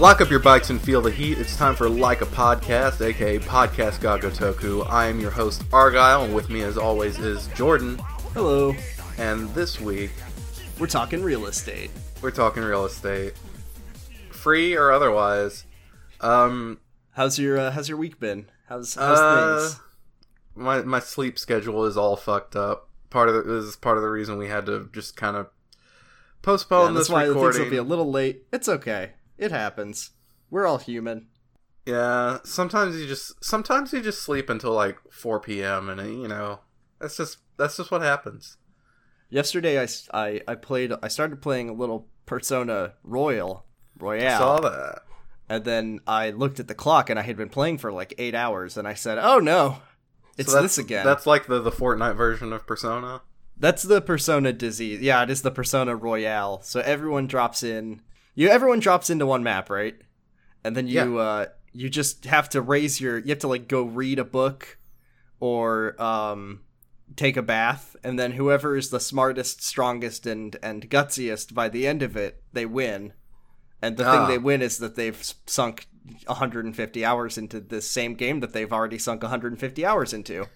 Lock up your bikes and feel the heat. It's time for Like a Podcast, aka Podcast Gagotoku. I am your host, Argyle, and with me as always is Jordan. Hello. And this week... we're talking real estate. We're talking real estate. Free or otherwise. How's your week been? How's things? My sleep schedule is all fucked up. This is part of the reason we had to just kind of postpone this recording. That's why the things will be a little late. It's okay. It happens. We're all human. Yeah, sometimes you just sleep until like 4 p.m. and that's just what happens. Yesterday I started playing a little Persona Royale. I saw that. And then I looked at the clock and I had been playing for like 8 hours and I said, "Oh no. It's so this again." That's like the Fortnite version of Persona. That's the Persona disease. Yeah, it is the Persona Royale. So everyone drops into one map, right? And then you just have to like go read a book or take a bath, and then whoever is the smartest, strongest, and gutsiest by the end of it, they win. And the thing they win is that they've sunk 150 hours into this same game that they've already sunk 150 hours into.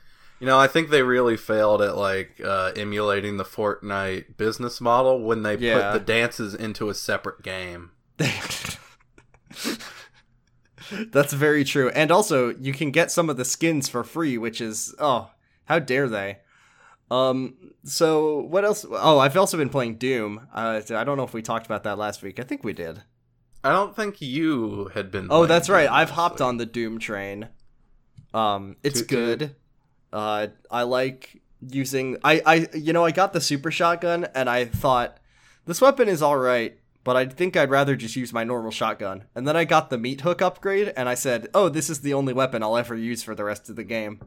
You know, I think they really failed at, like, emulating the Fortnite business model when they put the dances into a separate game. That's very true. And also, you can get some of the skins for free, which is, oh, how dare they. So, what else? Oh, I've also been playing Doom. I don't know if we talked about that last week. I think we did. I don't think you had been playing. Oh, that's right. I've hopped on the Doom train. It's good. I like using, I got the super shotgun and I thought this weapon is all right, but I think I'd rather just use my normal shotgun. And then I got the meat hook upgrade and I said, oh, this is the only weapon I'll ever use for the rest of the game.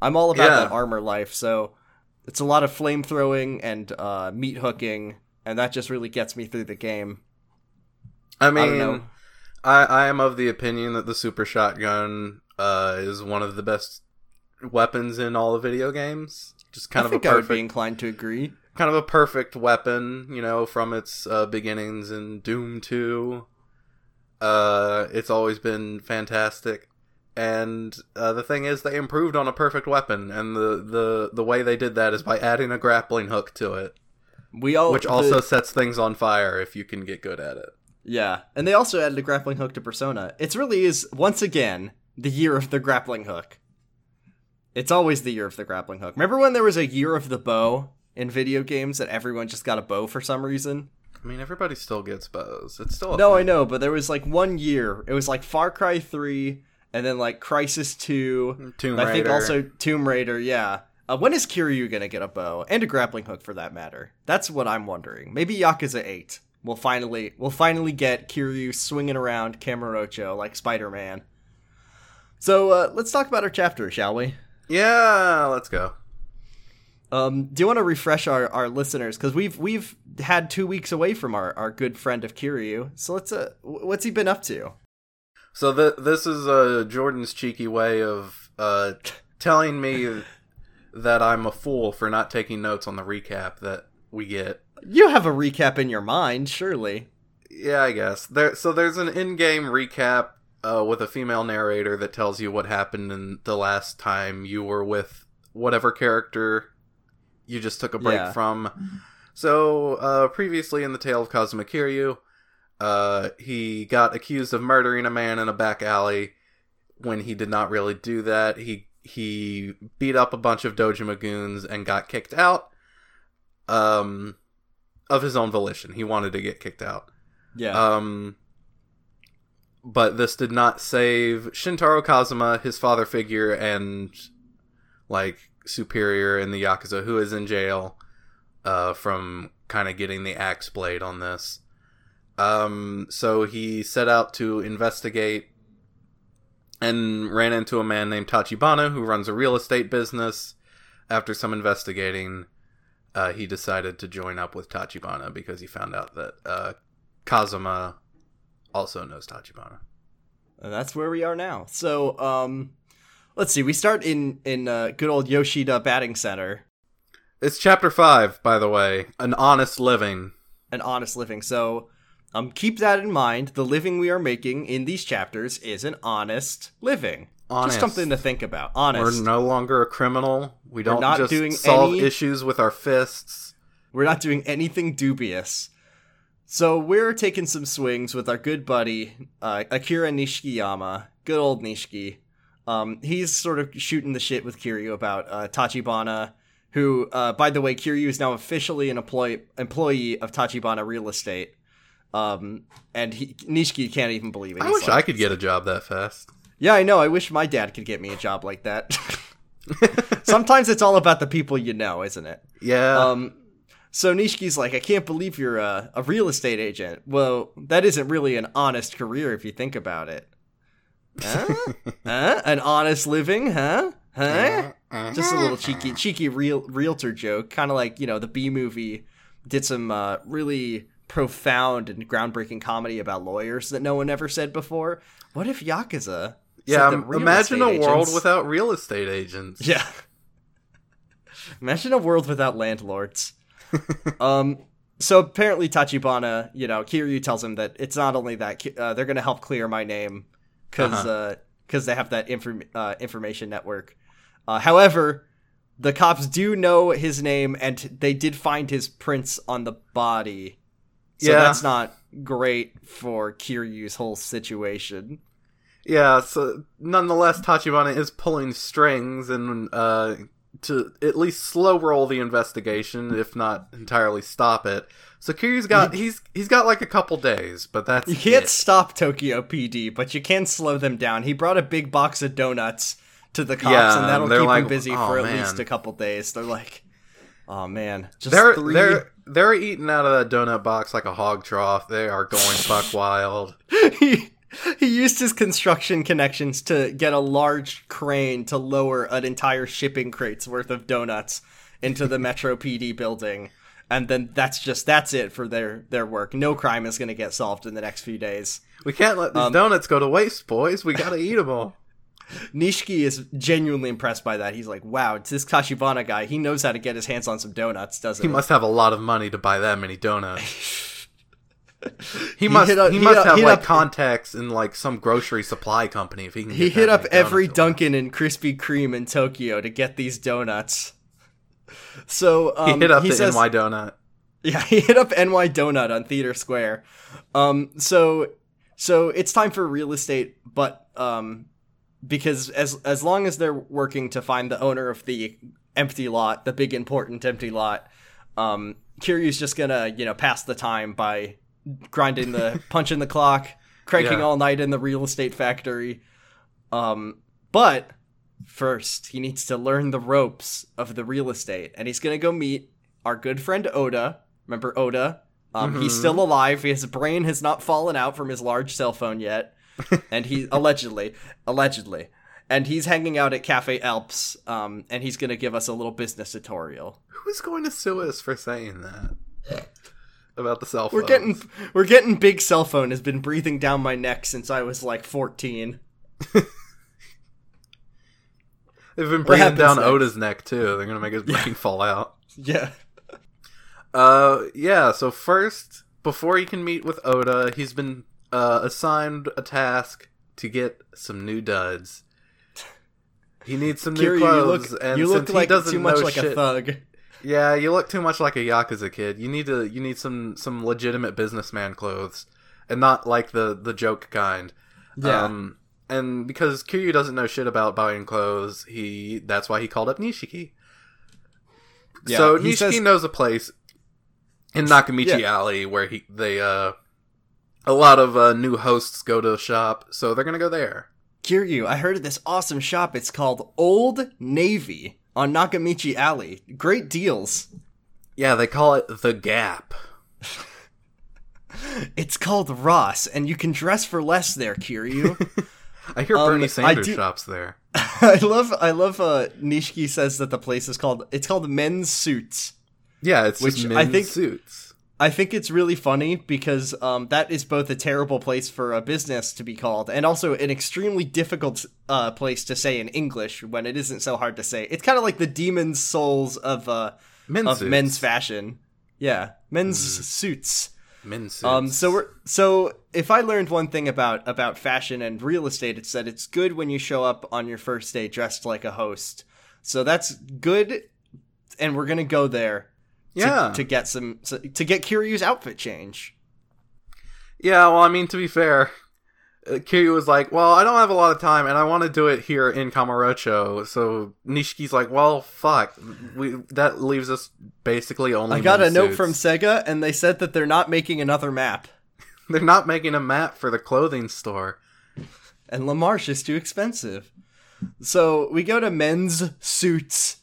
I'm all about that armor life. So it's a lot of flame throwing and, meat hooking. And that just really gets me through the game. I mean, I don't know. I am of the opinion that the super shotgun, is one of the best weapons in all the video games. Just kind of a perfect, I would be inclined to agree. Kind of a perfect weapon, you know, from its beginnings in Doom 2. It's always been fantastic. And the thing is, they improved on a perfect weapon, and the way they did that is by adding a grappling hook to it. Which also sets things on fire if you can get good at it. Yeah, and they also added a grappling hook to Persona. It really is, once again, the year of the grappling hook. It's always the year of the grappling hook. Remember when there was a year of the bow in video games that everyone just got a bow for some reason? I mean, everybody still gets bows. It's still a thing. I know, but there was like one year. It was like Far Cry 3 and then like Crisis 2. Tomb Raider. I think also Tomb Raider, yeah. When is Kiryu going to get a bow? And a grappling hook for that matter. That's what I'm wondering. Maybe Yakuza 8 will finally get Kiryu swinging around Kamurocho like Spider-Man. So let's talk about our chapter, shall we? Yeah, let's go. Do you want to refresh our listeners? Because we've had 2 weeks away from our good friend of Kiryu. So let's what's he been up to? So this is Jordan's cheeky way of telling me that I'm a fool for not taking notes on the recap that we get. You have a recap in your mind, surely. Yeah, I guess. So there's an in-game recap. With a female narrator that tells you what happened in the last time you were with whatever character you just took a break from. So, previously in the tale of Kazuma Kiryu, he got accused of murdering a man in a back alley when he did not really do that. He beat up a bunch of Dojima goons and got kicked out of his own volition. He wanted to get kicked out. Yeah. But this did not save Shintaro Kazama, his father figure, and, like, superior in the Yakuza, who is in jail, from kind of getting the axe blade on this. So he set out to investigate and ran into a man named Tachibana, who runs a real estate business. After some investigating, he decided to join up with Tachibana because he found out that Kazama also knows Tachibana. And that's where we are now. So, let's see. We start in good old Yoshida Batting Center. It's chapter 5, by the way. An honest living. So, Keep that in mind. The living we are making in these chapters is an honest living. Honest. Just something to think about. Honest. We're no longer a criminal. We don't just solve issues with our fists. We're not doing anything dubious. So we're taking some swings with our good buddy, Akira Nishikiyama. Good old Nishiki. He's sort of shooting the shit with Kiryu about Tachibana, who, by the way, Kiryu is now officially an employee of Tachibana Real Estate. And Nishiki can't even believe it. I wish I could get a job that fast. Yeah, I know. I wish my dad could get me a job like that. Sometimes it's all about the people you know, isn't it? Yeah. So Nishiki's like, I can't believe you're a real estate agent. Well, that isn't really an honest career if you think about it. Huh? Huh? An honest living, huh? Huh? Just a little cheeky realtor joke. Kind of like, you know, the B-movie did some really profound and groundbreaking comedy about lawyers that no one ever said before. What if Yakuza? Yeah, imagine a world without real estate agents. Yeah. Imagine a world without landlords. So apparently Tachibana, you know, Kiryu tells him that it's not only that, they're going to help clear my name because they have that information network. However, the cops do know his name and they did find his prints on the body. So that's not great for Kiryu's whole situation. Yeah, so nonetheless, Tachibana is pulling strings and to at least slow roll the investigation, if not entirely stop it. So Kiryu's got he's got like a couple days, but that's you can't stop Tokyo PD, but you can slow them down. He brought a big box of donuts to the cops, and that'll keep them busy for at least a couple days. They're like, oh man, just they're eating out of that donut box like a hog trough. They are going buck wild. He used his construction connections to get a large crane to lower an entire shipping crate's worth of donuts into the Metro PD building. And then that's it for their work. No crime is going to get solved in the next few days. We can't let these donuts go to waste, boys. We got to eat them all. Nishiki is genuinely impressed by that. He's like, wow, it's this Tachibana guy. He knows how to get his hands on some donuts, doesn't he? He must have a lot of money to buy that many donuts. He must have contacts in like some grocery supply company. If he can, he hit up every Dunkin' and Krispy Kreme in Tokyo to get these donuts. So he hit up NY Donut. Yeah, he hit up NY Donut on Theater Square. So it's time for real estate, but because as long as they're working to find the owner of the empty lot, the big important empty lot, Kiryu's just gonna pass the time by grinding the punching the clock, cranking all night in the real estate factory. But first he needs to learn the ropes of the real estate, and he's gonna go meet our good friend Oda. Remember Oda? He's still alive. His brain has not fallen out from his large cell phone yet, and he allegedly. And he's hanging out at Cafe Alps, and he's going to give us a little business tutorial. Who's going to sue us for saying that? About the cell phone? We're getting big cell phone has been breathing down my neck since I was like 14. They've been breathing down next? Oda's neck, too. They're going to make his brain fall out. Yeah. So first, before he can meet with Oda, he's been assigned a task to get some new duds. He needs some new clothes, and since he doesn't know shit, you look too much like a thug. Yeah, you look too much like a Yakuza kid. You need some legitimate businessman clothes, and not like the joke kind. Yeah. And because Kiryu doesn't know shit about buying clothes, that's why he called up Nishiki. Yeah, so Nishiki knows a place in Nakamichi Alley where they a lot of new hosts go to shop, so they're gonna go there. Kiryu, I heard of this awesome shop. It's called Old Navy on Nakamichi Alley. Great deals. Yeah, they call it The Gap. It's called Ross, and you can dress for less there, Kiryu. I hear Bernie Sanders shops there. I love Nishiki says that the place is called Men's Suits. Yeah, it's just Men's Suits. I think it's really funny because that is both a terrible place for a business to be called and also an extremely difficult place to say in English when it isn't so hard to say. It's kind of like the demon's souls of men's fashion. Yeah, men's suits. Men's suits. So if I learned one thing about fashion and real estate, it's that it's good when you show up on your first day dressed like a host. So that's good, and we're gonna go there. Yeah. To get Kiryu's outfit change. Yeah, well, I mean, to be fair, Kiryu was like, well, I don't have a lot of time, and I want to do it here in Kamurocho. So Nishiki's like, well, fuck. That leaves us basically only I got a note from Sega, and they said that they're not making another map. They're not making a map for the clothing store. And La Marche is too expensive. So we go to Men's Suits,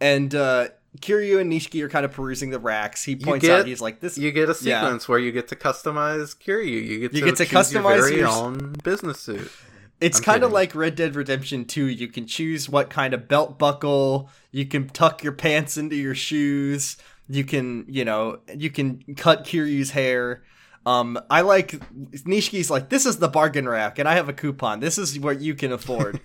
and Kiryu and Nishiki are kind of perusing the racks. He points out, he's like, "This." You get a sequence where you get to customize Kiryu. You get to customize your very own business suit. It's kind of like Red Dead Redemption 2. You can choose what kind of belt buckle. You can tuck your pants into your shoes. You can cut Kiryu's hair. I like Nishiki's like, this is the bargain rack, and I have a coupon. This is what you can afford.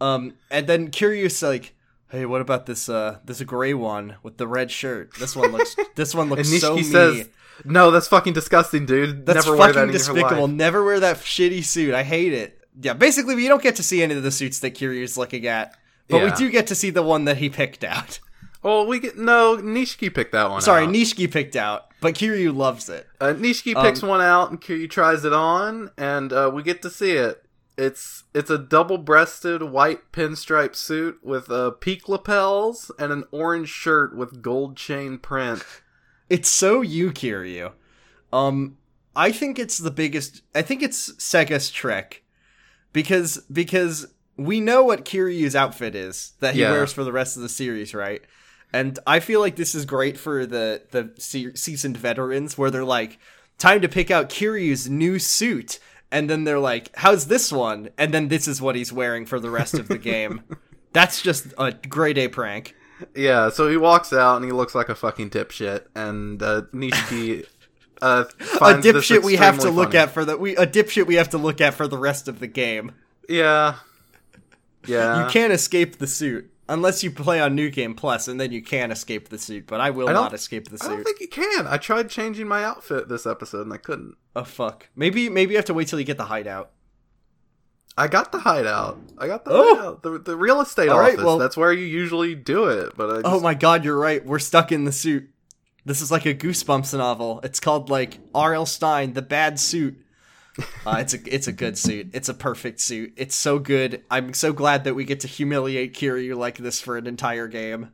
And then Kiryu's like, hey, what about this this gray one with the red shirt? This one looks and so mean. Says, no, that's fucking disgusting, dude. That's never fucking wear that despicable. In your life. Never wear that shitty suit. I hate it. Yeah, basically, we don't get to see any of the suits that Kiryu's looking at, but we do get to see the one that he picked out. Well, Nishiki picked that one out. Sorry, Nishiki picked out, but Kiryu loves it. Nishiki picks one out, and Kiryu tries it on, and we get to see it. It's a double-breasted white pinstripe suit with peak lapels and an orange shirt with gold chain print. It's so you, Kiryu. I think it's the biggest... I think it's Sega's trick. Because we know what Kiryu's outfit is that he wears for the rest of the series, right? And I feel like this is great for the seasoned veterans where they're like, time to pick out Kiryu's new suit. And then they're like, how's this one? And then this is what he's wearing for the rest of the game. That's just a grade A prank. Yeah, so he walks out and he looks like a fucking dipshit. And Nishiki finds a dipshit we have to funny. Look at for the a dipshit we have to look at for the rest of the game. Yeah. You can't escape the suit unless you play on New Game Plus, and then you can escape the suit. But I will not escape the suit. I don't think you can. I tried changing my outfit this episode and I couldn't. Oh, fuck. Maybe you have to wait till you get the hideout. I got the hideout. Hideout. The real estate office. Right, well, that's where you usually do it. But oh my god, you're right. We're stuck in the suit. This is like a Goosebumps novel. It's called like R.L. Stein, The Bad Suit. It's a good suit. It's a perfect suit. It's so good. I'm so glad that we get to humiliate Kiryu like this for an entire game.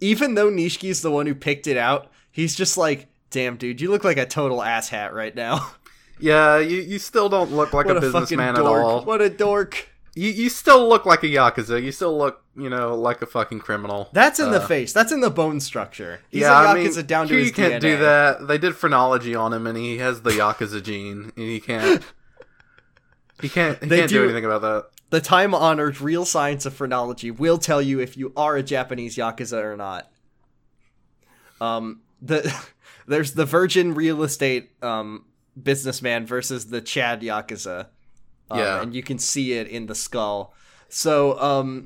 Even though Nishiki's the one who picked it out, he's just like, damn, dude, you look like a total asshat right now. Yeah, you still don't look like a businessman at all. What a dork. You still look like a Yakuza. You still look, like a fucking criminal. That's in the face. That's in the bone structure. He's a Yakuza down to his DNA. Kiryu can't do that. They did phrenology on him, and he has the Yakuza gene, and he can't. He can't do anything about that. The time-honored real science of phrenology will tell you if you are a Japanese Yakuza or not. There's the virgin real estate businessman versus the Chad Yakuza. And you can see it in the skull. So,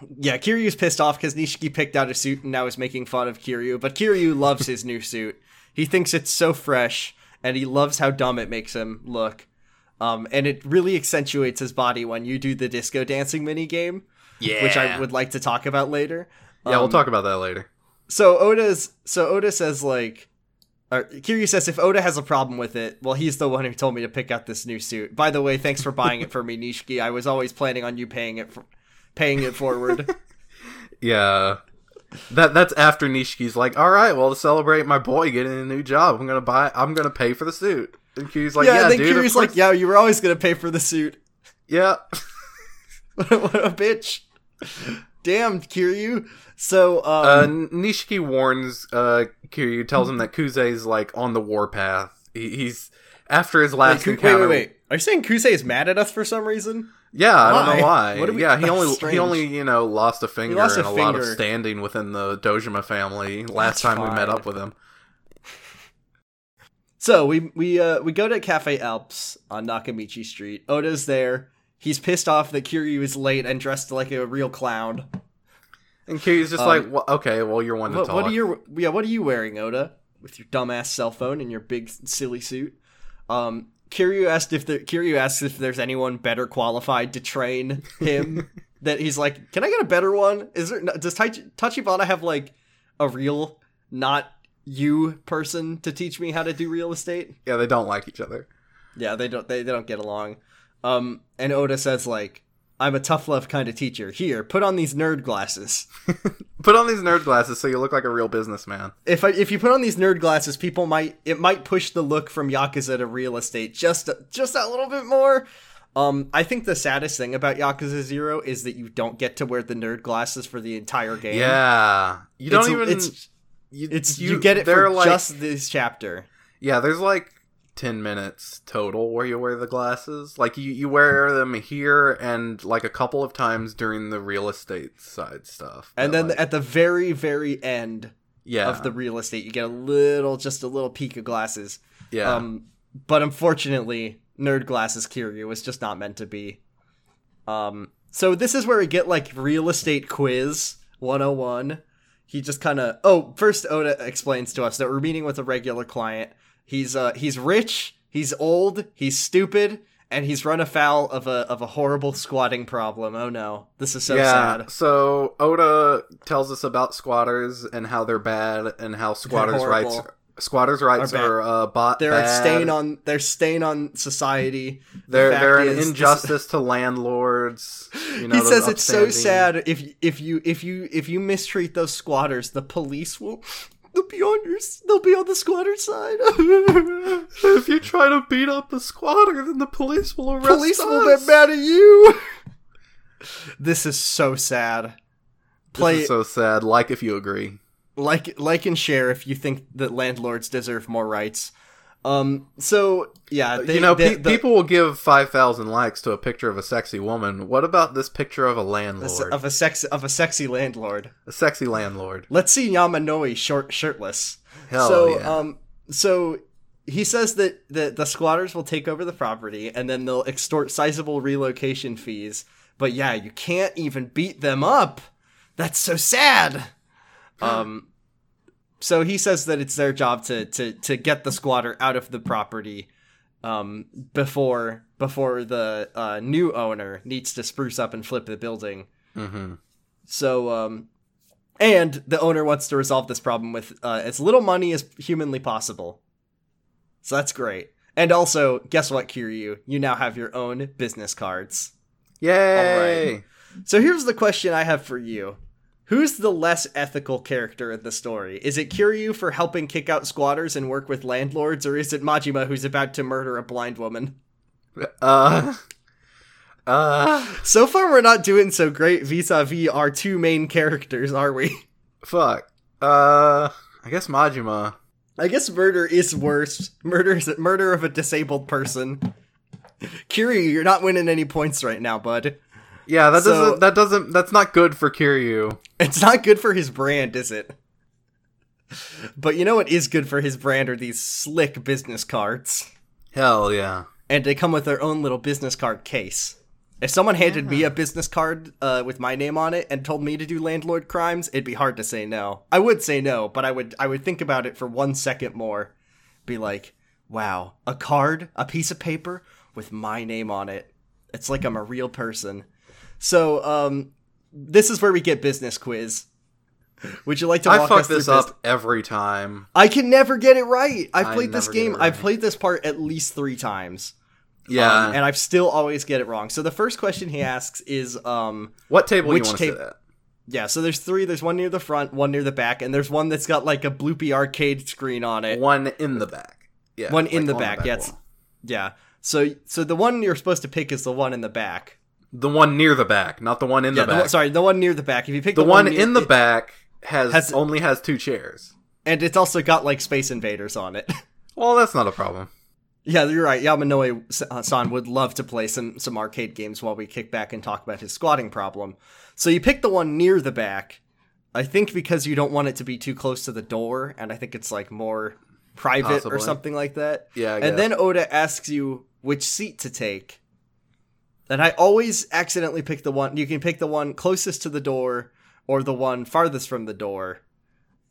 Kiryu's pissed off because Nishiki picked out a suit and now is making fun of Kiryu. But Kiryu loves his new suit. He thinks it's so fresh, and he loves how dumb it makes him look. And it really accentuates his body when you do the disco dancing minigame, which I would like to talk about later. Yeah, we'll talk about that later. So Oda says, like... Kiryu says, if Oda has a problem with it, well, he's the one who told me to pick out this new suit. By the way, thanks for buying it for me, Nishiki. I was always planning on you paying it forward. Yeah. That's after Nishiki's like, all right, well, to celebrate my boy getting a new job, I'm going to pay for the suit. And Kiryu's like, yeah, and then dude, Kiryu's like, yeah, you were always going to pay for the suit. Yeah. What a bitch. Damn, Kiryu. So, Nishiki warns Kiryu, tells him that Kuze's, like, on the warpath. He's after his last encounter. Wait. Are you saying Kuze is mad at us for some reason? Yeah, why? I don't know why. He only lost a finger and a lot of standing within the Dojima family last time we met up with him. So, we go to Cafe Alps on Nakamichi Street. Oda's there. He's pissed off that Kiryu is late and dressed like a real clown. And Kiryu's just like, well, okay, well, you're one to talk. What are you wearing, Oda? with your dumbass cell phone and your big silly suit. Kiryu asks if there's anyone better qualified to train him. That he's like, can I get a better one? Does Tachibana have like a real not you person to teach me how to do real estate? Yeah, they don't like each other. Yeah, they don't get along. And Oda says like, I'm a tough love kind of teacher. Here, put on these nerd glasses. Put on these nerd glasses so you look like a real businessman. If you put on these nerd glasses, it might push the look from Yakuza to real estate just that little bit more. I think the saddest thing about Yakuza 0 is that you don't get to wear the nerd glasses for the entire game. Yeah, you don't you get it for like, just this chapter. Yeah, there's like 10 minutes total where you wear the glasses. Like you wear them here and like a couple of times during the real estate side stuff, and then like, at the very very end of the real estate you get a little peek of glasses. But unfortunately nerd glasses Kiryu was just not meant to be. So this is where we get like real estate quiz 101. He just kind of first Oda explains to us that we're meeting with a regular client. He's rich, he's old, he's stupid, and he's run afoul of a horrible squatting problem. Oh no, this is so sad. So Oda tells us about squatters and how they're bad and how squatters' rights are bad. They're a stain on society. They're an injustice to landlords. You know, he says it's so sad if you mistreat those squatters, the police will. They'll be on the squatter side. If you try to beat up a squatter, then the police will arrest us. Police will get mad at you. This is so sad. This is so sad. Like if you agree. Like and share if you think that landlords deserve more rights. So, yeah. People will give 5,000 likes to a picture of a sexy woman. What about this picture of a landlord? Of a sexy landlord. A sexy landlord. Let's see Yamanoi shirtless. Hell yeah. So, he says that the squatters will take over the property, and then they'll extort sizable relocation fees. But yeah, you can't even beat them up. That's so sad. So he says that it's their job to get the squatter out of the property before the new owner needs to spruce up and flip the building. Mm-hmm. So, and the owner wants to resolve this problem with as little money as humanly possible. So that's great. And also, guess what, Kiryu? You now have your own business cards. Yay! All right. So here's the question I have for you. Who's the less ethical character in the story? Is it Kiryu for helping kick out squatters and work with landlords, or is it Majima who's about to murder a blind woman? So far we're not doing so great vis-a-vis our two main characters, are we? Fuck. I guess Majima. I guess murder is worse. Murder of a disabled person. Kiryu, you're not winning any points right now, bud. Yeah, that's not good for Kiryu. It's not good for his brand, is it? But you know what is good for his brand are these slick business cards. Hell yeah. And they come with their own little business card case. If someone handed me a business card with my name on it and told me to do landlord crimes, it'd be hard to say no. I would say no, but I would think about it for 1 second more. Be like, wow, a card, a piece of paper with my name on it. It's like I'm a real person. So, this is where we get business quiz. Would you like to walk us through this? I fuck this up every time. I can never get it right. I've played this game. I've played this part at least 3 times. Yeah. And I've still always get it wrong. So the first question he asks is, what table do you want to sit at? Yeah, so there's 3. There's one near the front, one near the back, and there's one that's got like a bloopy arcade screen on it. One in the back. Yeah. One in the back. Yeah. So the one you're supposed to pick is the one in the back. The one near the back, not the one in the back. The one near the back. If you pick the one in the back, only has 2 chairs, and it's also got like Space Invaders on it. Well, that's not a problem. Yeah, you're right. Yamanoi-san would love to play some arcade games while we kick back and talk about his squatting problem. So you pick the one near the back, I think, because you don't want it to be too close to the door, and I think it's like more private or something like that. Yeah, and then Oda asks you which seat to take. And I always accidentally pick the one. You can pick the one closest to the door or the one farthest from the door.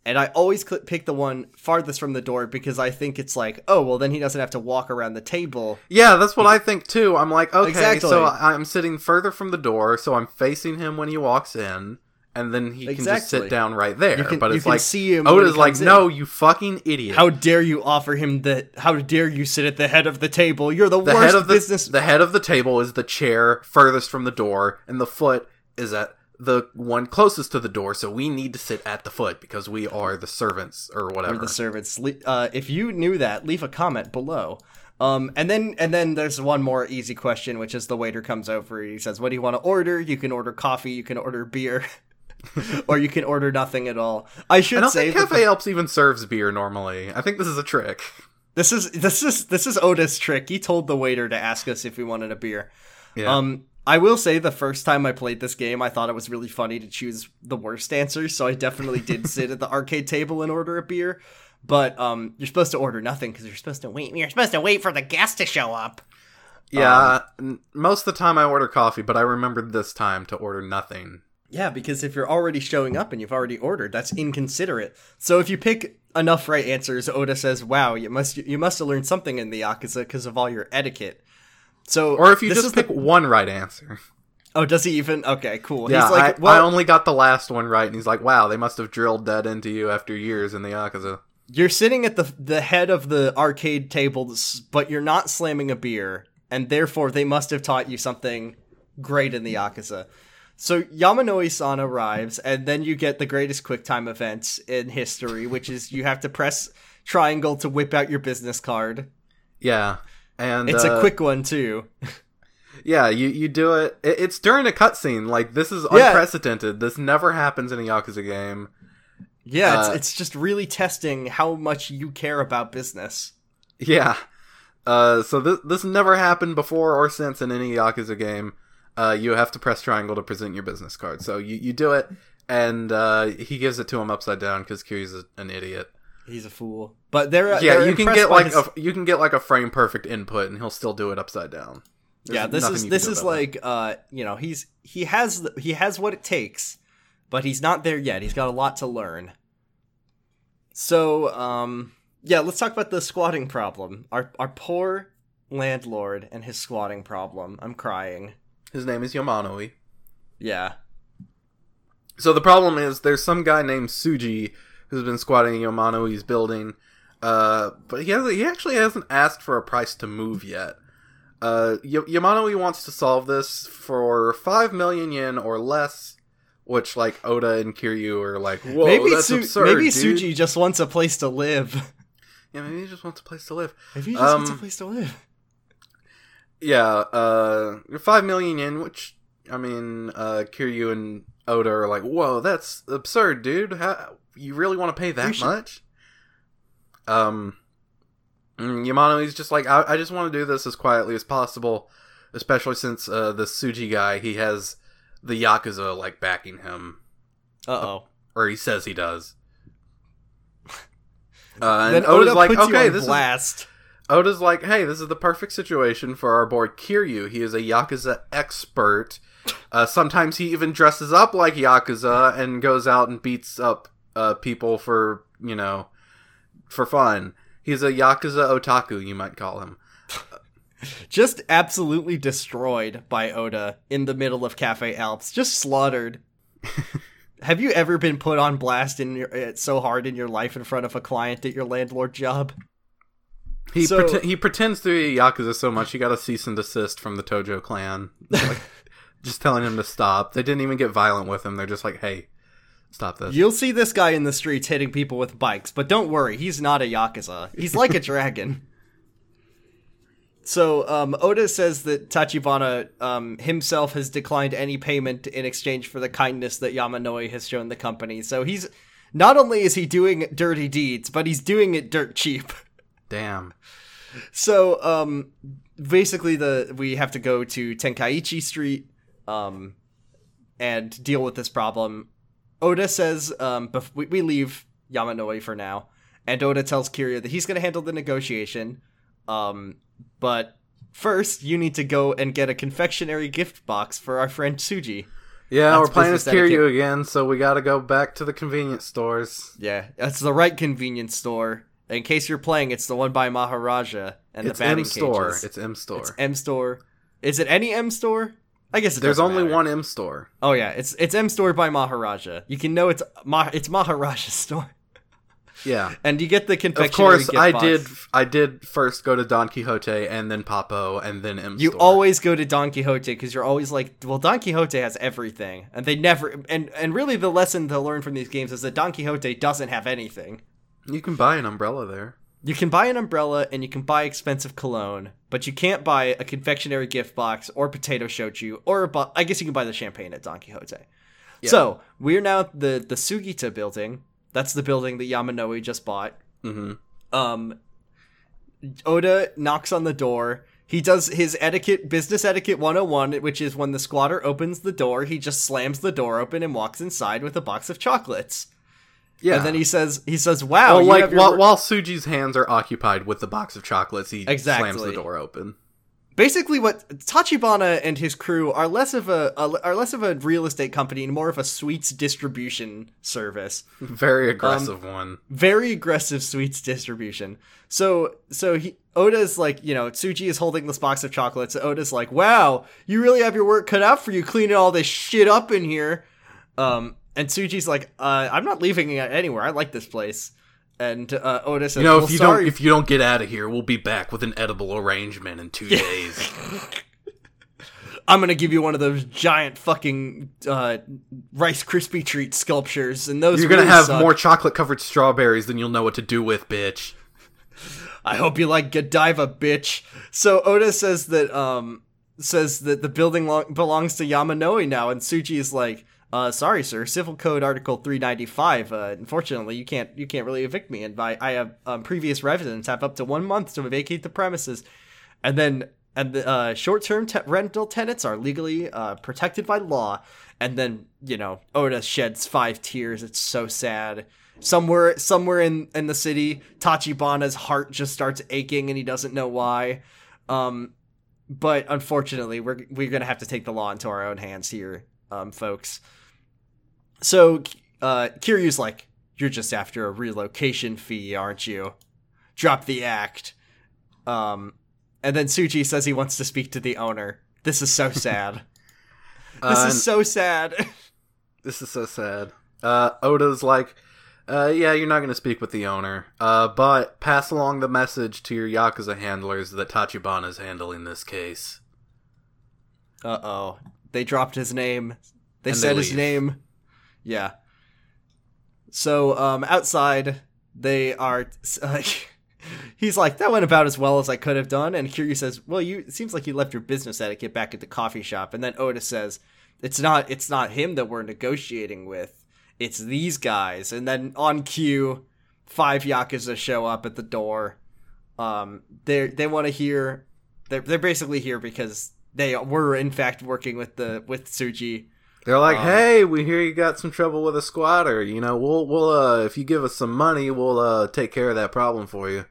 And I always pick the one farthest from the door because I think it's like, oh, well, then he doesn't have to walk around the table. Yeah, that's what I think, too. I'm like, okay, exactly. So I'm sitting further from the door, so I'm facing him when he walks in, and then he can just sit down right there. But it's like, see him Oda's like, no, you fucking idiot. How dare you offer him how dare you sit at the head of the table? You're the worst business. The head of the table is the chair furthest from the door, and the foot is at the one closest to the door, so we need to sit at the foot because we are the servants or whatever. We're the servants. If you knew that, leave a comment below. And then there's one more easy question, which is the waiter comes over and he says, what do you want to order? You can order coffee, you can order beer, or you can order nothing at all. I don't think Cafe Alps even serves beer normally. I think this is a trick. This is Oda's trick. He told the waiter to ask us if we wanted a beer. Yeah. I will say the first time I played this game, I thought it was really funny to choose the worst answer, so I definitely did sit at the arcade table and order a beer. But you're supposed to order nothing because you're supposed to wait. You're supposed to wait for the guest to show up. Yeah, most of the time I order coffee, but I remembered this time to order nothing. Yeah, because if you're already showing up and you've already ordered, that's inconsiderate. So if you pick enough right answers, Oda says, "Wow, you must have learned something in the Yakuza because of all your etiquette." So, or if you just pick one right answer. Oh, does he even? Okay, cool. Yeah, he's like, I only got the last one right, and he's like, wow, they must have drilled that into you after years in the Yakuza. You're sitting at the head of the arcade table, but you're not slamming a beer, and therefore they must have taught you something great in the Yakuza. So Yamanoi-san arrives, and then you get the greatest QuickTime events in history, which is you have to press triangle to whip out your business card. Yeah. And it's a quick one too. Yeah, you do it. It's during a cutscene. Like, this is unprecedented. This never happens in a Yakuza game. Yeah, it's just really testing how much you care about business. Yeah. So this never happened before or since in any Yakuza game. You have to press triangle to present your business card. So you do it, and he gives it to him upside down because Kiryu's an idiot. He's a fool, but they're you can get like a frame perfect input, and he'll still do it upside down. There's this is like he has what it takes, but he's not there yet. He's got a lot to learn. So let's talk about the squatting problem. Our poor landlord and his squatting problem. I'm crying. His name is Yamanoi. Yeah. So the problem is there's some guy named Tsuji who's been squatting in Yamanoi's building, but he actually hasn't asked for a price to move yet. Yamanoi wants to solve this for 5 million yen or less, which, like, Oda and Kiryu are like, whoa, that's absurd, maybe dude. Tsuji just wants a place to live. Yeah, maybe he just wants a place to live. Yeah, 5 million yen, which, I mean, Kiryu and Oda are like, whoa, that's absurd, dude. You really want to pay that much? Yamanoi's just like, I just want to do this as quietly as possible, especially since the Tsuji guy, he has the Yakuza, like, backing him. Uh-oh. Or he says he does. And Oda's like, okay, Oda's like, hey, this is the perfect situation for our boy Kiryu. He is a Yakuza expert. Sometimes he even dresses up like Yakuza and goes out and beats up people for fun. He's a Yakuza otaku, you might call him. Just absolutely destroyed by Oda in the middle of Cafe Alps. Just slaughtered. Have you ever been put on blast so hard in your life in front of a client at your landlord job? He pretends to be a Yakuza so much he got a cease and desist from the Tojo clan. Like, just telling him to stop. They didn't even get violent with him. They're just like, hey, stop this. You'll see this guy in the streets hitting people with bikes, but don't worry, he's not a Yakuza. He's like a dragon. So, Oda says that Tachibana himself has declined any payment in exchange for the kindness that Yamanoi has shown the company. So he's, not only is he doing dirty deeds, but he's doing it dirt cheap. Damn. So, basically we have to go to Tenkaichi Street, and deal with this problem. Oda says, we leave Yamanoi for now, and Oda tells Kiryu that he's going to handle the negotiation, but first you need to go and get a confectionery gift box for our friend Tsuji. Yeah, that's we're playing as Kiryu again, so we gotta go back to the convenience stores. Yeah, that's the right convenience store. In case you're playing, it's the one by Maharaja and it's the batting M-Store. Cages. It's M-Store. It's M-Store. Is it any M-Store? I guess it there's only matter. One M-Store. Oh yeah, it's M-Store by Maharaja. You can know it's Maharaja's store. Yeah, and you get the confectionery. Of course, I did first go to Don Quixote and then Papo and then M. You always go to Don Quixote because you're always like, well, Don Quixote has everything, and they never. And really, the lesson to learn from these games is that Don Quixote doesn't have anything. You can buy an umbrella there. You can buy an umbrella and you can buy expensive cologne, but you can't buy a confectionery gift box or potato shochu or I guess you can buy the champagne at Don Quixote. Yeah. So we're now at the Sugita building. That's the building that Yamanoi just bought. Mm-hmm. Oda knocks on the door. He does his business etiquette 101, which is when the squatter opens the door, he just slams the door open and walks inside with a box of chocolates. Yeah. And then he says, wow. Well, while Tsuji's hands are occupied with the box of chocolates, he slams the door open. Basically, what Tachibana and his crew are less of a real estate company and more of a sweets distribution service. Very aggressive one. Very aggressive sweets distribution. So Oda's like, you know, Tsuji is holding this box of chocolates. Oda's like, wow, you really have your work cut out for you cleaning all this shit up in here. And Tsuji's like, I'm not leaving anywhere. I like this place. And Oda says, if you don't get out of here, we'll be back with an edible arrangement in 2 days. I'm going to give you one of those giant fucking Rice Krispie treat sculptures. And those you're going to have more chocolate-covered strawberries than you'll know what to do with, bitch. I hope you like Godiva, bitch. So Oda says that the building belongs to Yamanoi now. And Tsuji is like, sorry, sir. Civil Code Article 395. Unfortunately, you can't really evict me. And I have previous residents have up to 1 month to vacate the premises, and the short-term rental tenants are legally protected by law. And then Oda sheds 5 tears. It's so sad. Somewhere in the city, Tachibana's heart just starts aching, and he doesn't know why. But unfortunately, we're gonna have to take the law into our own hands here. Folks. So, Kiryu's like, you're just after a relocation fee, aren't you? Drop the act. And then Tsuji says he wants to speak to the owner. This is so sad. This is so sad. Oda's like, yeah, you're not going to speak with the owner, but pass along the message to your Yakuza handlers that Tachibana's handling this case. Uh-oh. They dropped his name. They said his name. Yeah. So outside, they are. He's like, that went about as well as I could have done. And Kiryu says, well, it seems like you left your business etiquette back at the coffee shop. And then Oda says, it's not him that we're negotiating with. It's these guys. And then on cue, 5 Yakuza show up at the door. They want to hear. They're basically here because. They were, in fact, working with Tsuji. They're like, hey, we hear you got some trouble with a squatter. You know, we'll if you give us some money, we'll take care of that problem for you.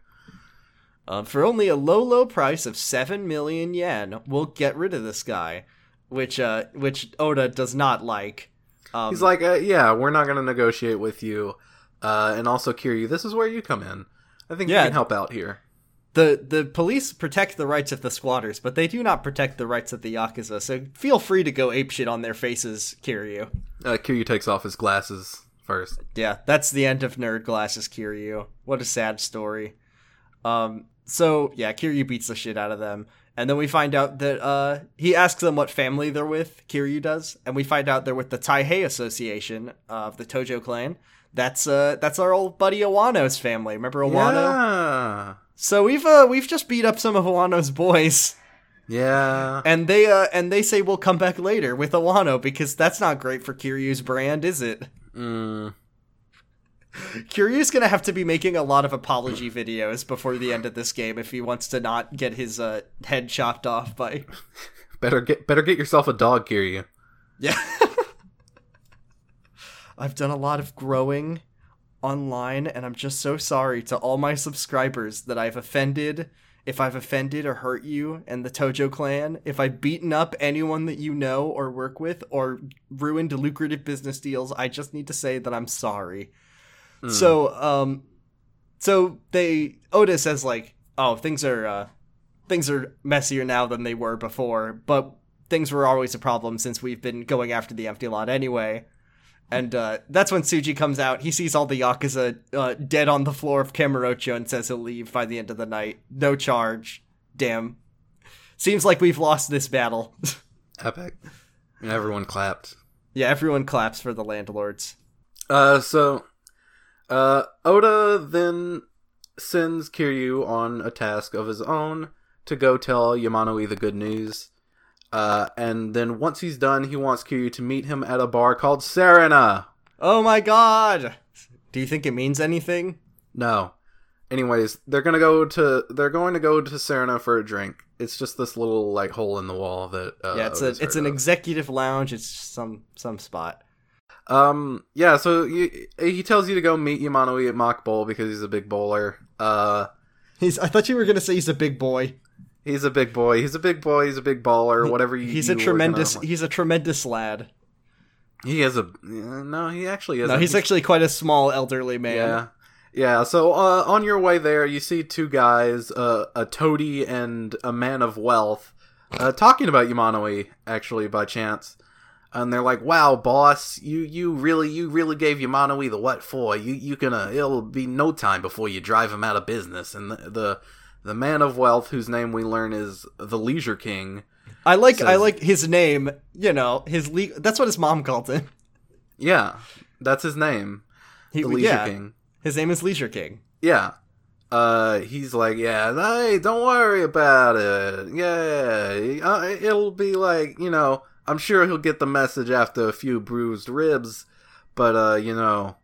For only a low price of 7 million yen, we'll get rid of this guy, which Oda does not like. He's like, yeah, we're not going to negotiate with you, and also Kiryu, this is where you come in. I think you can help out here. The police protect the rights of the squatters, but they do not protect the rights of the Yakuza, so feel free to go apeshit on their faces, Kiryu. Kiryu takes off his glasses first. Yeah, that's the end of Nerd Glasses, Kiryu. What a sad story. So, yeah, Kiryu beats the shit out of them. And then we find out that he asks them what family they're with, Kiryu does, and we find out they're with the Taihei Association of the Tojo clan. That's our old buddy Awano's family. Remember Awano? Yeah. So we've just beat up some of Awano's boys. Yeah. And they say we'll come back later with Awano because that's not great for Kiryu's brand, is it? Mm. Kiryu's going to have to be making a lot of apology videos before the end of this game if he wants to not get his head chopped off by Better get yourself a dog, Kiryu. Yeah. I've done a lot of growing online, and I'm just so sorry to all my subscribers that I've offended if I've offended or hurt you and the Tojo clan, if I've beaten up anyone that you know or work with or ruined lucrative business deals, I just need to say that I'm sorry. Mm. So Oda says, like, oh, things are messier now than they were before, but things were always a problem since we've been going after the empty lot anyway. And that's when Tsuji comes out. He sees all the Yakuza dead on the floor of Kamurocho and says he'll leave by the end of the night. No charge. Damn. Seems like we've lost this battle. Epic. And everyone clapped. Yeah, everyone claps for the landlords. So Oda then sends Kiryu on a task of his own to go tell Yamanoi the good news. And then once he's done, he wants Kiryu to meet him at a bar called Serena. Oh my god! Do you think it means anything? No. Anyways, they're going to go to Serena for a drink. It's just this little like hole in the wall that it's an executive lounge. It's some spot. So he tells you to go meet Yamanoi at Mock Bowl because he's a big bowler. I thought you were gonna say he's a big boy. He's a big boy. He's a big baller. Whatever you. He's a tremendous lad. He is a. No, he actually is. No, he's actually quite a small elderly man. Yeah. So on your way there, you see two guys, a toady and a man of wealth, talking about Yamanoi. Actually, by chance, and they're like, "Wow, boss, you really gave Yamanoi the what for? It'll be no time before you drive him out of business." And the man of wealth, whose name we learn is the Leisure King. I like his name, you know, that's what his mom called him. Yeah, that's his name. The Leisure King. His name is Leisure King. Yeah. He's like, yeah, hey, don't worry about it. Yeah, it'll be like, you know, I'm sure he'll get the message after a few bruised ribs, but, you know...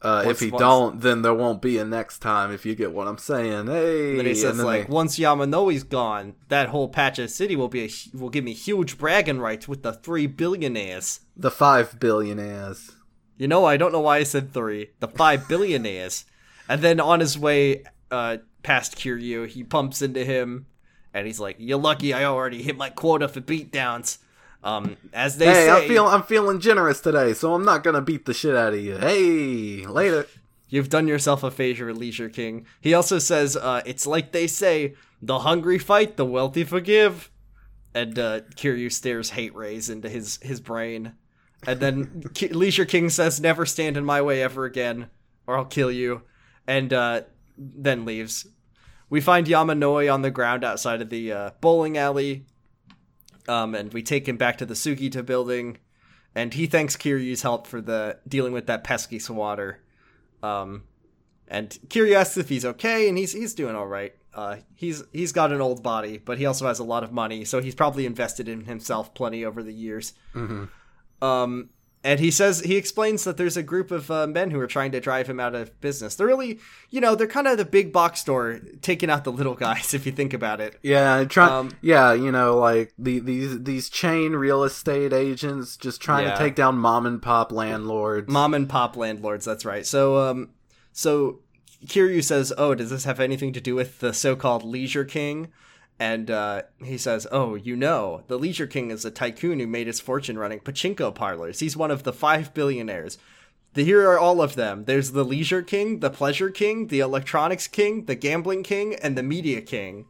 If he don't, then there won't be a next time, if you get what I'm saying. Hey, and then he says, once Yamanoi's gone, that whole patch of city will give me huge bragging rights with the 3 billionaires. The 5 billionaires. You know, I don't know why I said 3. The 5 billionaires. And then on his way past Kiryu, he bumps into him, and he's like, you're lucky I already hit my quota for beatdowns. As they say, I'm feeling generous today, so I'm not gonna beat the shit out of you. Hey, later. You've done yourself a favor, Leisure King. He also says, it's like they say, the hungry fight, the wealthy forgive. And Kiryu stares hate rays into his brain, and then Leisure King says, never stand in my way ever again, or I'll kill you. And then leaves. We find Yamanoi on the ground outside of the bowling alley. And we take him back to the Sugita building, and he thanks Kiryu's help for the dealing with that pesky swatter. And Kiryu asks if he's okay, and he's doing all right. He's got an old body, but he also has a lot of money, so he's probably invested in himself plenty over the years. Mm-hmm. And he explains that there's a group of men who are trying to drive him out of business. They're really, you know, they're kind of the big box store taking out the little guys, if you think about it. Yeah, you know, like these chain real estate agents just trying to take down mom and pop landlords. Mom and pop landlords, that's right. So Kiryu says, "Oh, does this have anything to do with the so-called Leisure King?" And he says, oh, you know, the Leisure King is a tycoon who made his fortune running pachinko parlors. He's one of the 5 billionaires. Here are all of them. There's the Leisure King, the Pleasure King, the Electronics King, the Gambling King, and the Media King.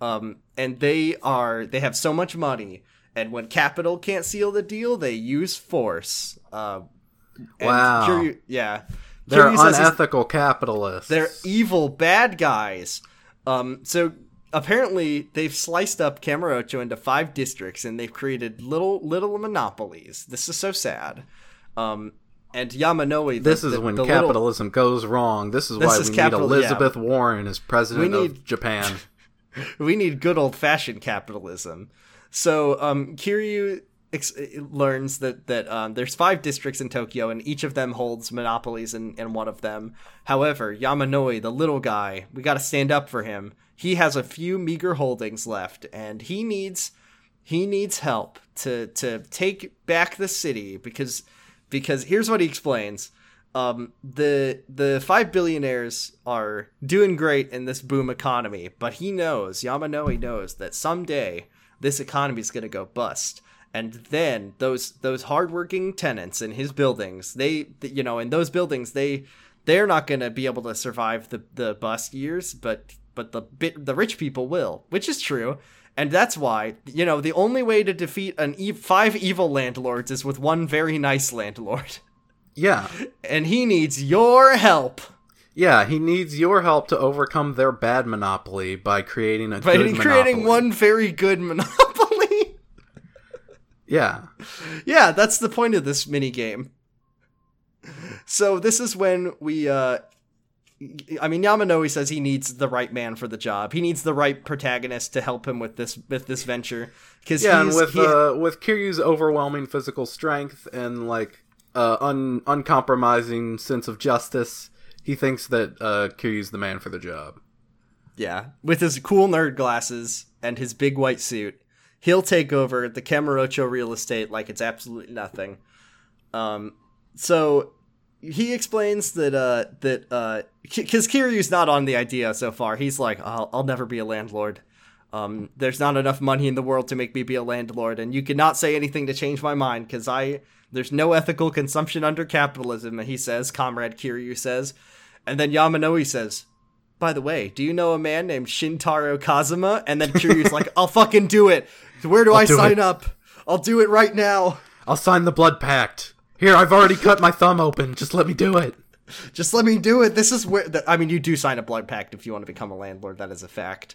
And they have so much money. And when capital can't seal the deal, they use force. Wow. They're unethical capitalists. They're evil bad guys. So... apparently, they've sliced up Kamurocho into 5 districts, and they've created little monopolies. This is so sad. And Yamanoi... This is when capitalism goes wrong. This is why we need Elizabeth Warren as president of Japan. We need good old-fashioned capitalism. So, Kiryu learns that there's 5 districts in Tokyo, and each of them holds monopolies in one of them. However, Yamanoi, the little guy, we gotta stand up for him. He has a few meager holdings left, and he needs help to take back the city because here's what he explains. The five billionaires are doing great in this boom economy, but he knows, Yamanoi knows, that someday this economy is going to go bust. And then those hardworking tenants in his buildings, they're not going to be able to survive the bust years, but the rich people will, which is true. And that's why, the only way to defeat five evil landlords is with one very nice landlord. Yeah. And he needs your help. Yeah, he needs your help to overcome their bad monopoly by creating creating one very good monopoly. Yeah. Yeah, that's the point of this minigame. So this is when we... Yamanoi says he needs the right man for the job. He needs the right protagonist to help him with this venture. With Kiryu's overwhelming physical strength and uncompromising sense of justice, he thinks that Kiryu's the man for the job. Yeah, with his cool nerd glasses and his big white suit, he'll take over the Kamurocho real estate like it's absolutely nothing. So he explains that because Kiryu's not on the idea so far. He's like, I'll never be a landlord. There's not enough money in the world to make me be a landlord, and you cannot say anything to change my mind because there's no ethical consumption under capitalism, he says, Comrade Kiryu says. And then Yamanoi says, by the way, do you know a man named Shintaro Kazama? And then Kiryu's like, I'll fucking do it. Where do I sign up? I'll do it right now. I'll sign the blood pact. Here, I've already cut my thumb open. Just let me do it. This is where... you do sign a blood pact if you want to become a landlord. That is a fact.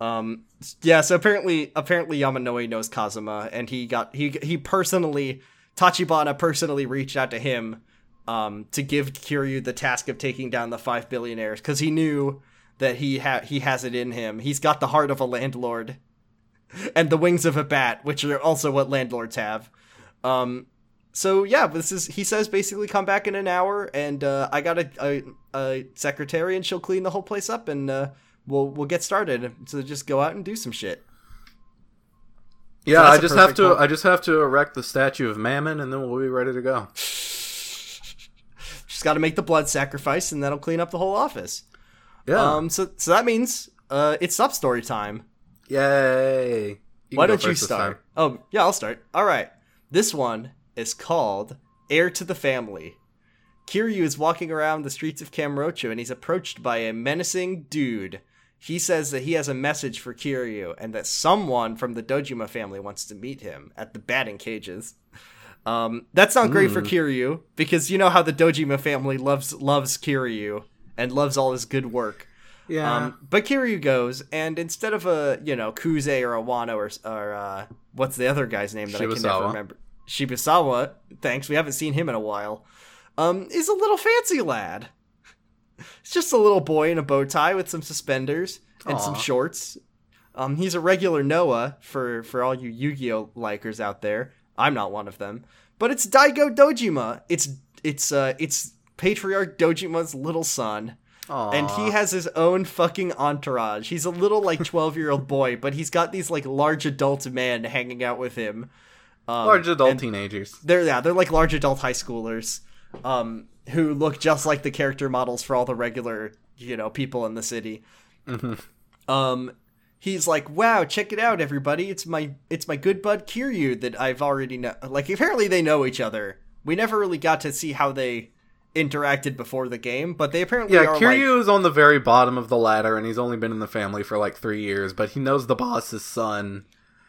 So apparently Yamanoi knows Kazuma, and he personally... Tachibana personally reached out to him to give Kiryu the task of taking down the five billionaires because he knew that he has it in him. He's got the heart of a landlord and the wings of a bat, which are also what landlords have. He says basically come back in an hour and I got a secretary and she'll clean the whole place up and we'll get started. So just go out and do some shit. Yeah, so I just have to erect the statue of Mammon, and then we'll be ready to go. Just got to make the blood sacrifice, and that'll clean up the whole office. Yeah. So that means it's sub story time. Yay! Why don't you start? Oh, yeah, I'll start. All right. This one is called "Heir to the Family." Kiryu is walking around the streets of Kamurocho, and he's approached by a menacing dude. He says that he has a message for Kiryu and that someone from the Dojima family wants to meet him at the batting cages. That's not great for Kiryu because you know how the Dojima family loves Kiryu and loves all his good work. Yeah. But Kiryu goes, and instead of Kuze or Awano or what's the other guy's name that Shibusawa. I can never remember? Shibusawa. Thanks. We haven't seen him in a while. Is a little fancy lad. It's just a little boy in a bow tie with some suspenders and some shorts. He's a regular Noah for all you Yu-Gi-Oh! Likers out there. I'm not one of them. But it's Daigo Dojima. It's Patriarch Dojima's little son. Aww. And he has his own fucking entourage. He's a little 12-year-old boy, but he's got these large adult men hanging out with him. Large adult teenagers. They're large adult high schoolers. Who look just like the character models for all the regular, people in the city. Mm-hmm. He's like, wow, check it out, everybody. It's my good bud Kiryu that I've already know. Apparently they know each other. We never really got to see how they interacted before the game, but they apparently are Kiryu is on the very bottom of the ladder, and he's only been in the family for 3 years, but he knows the boss's son.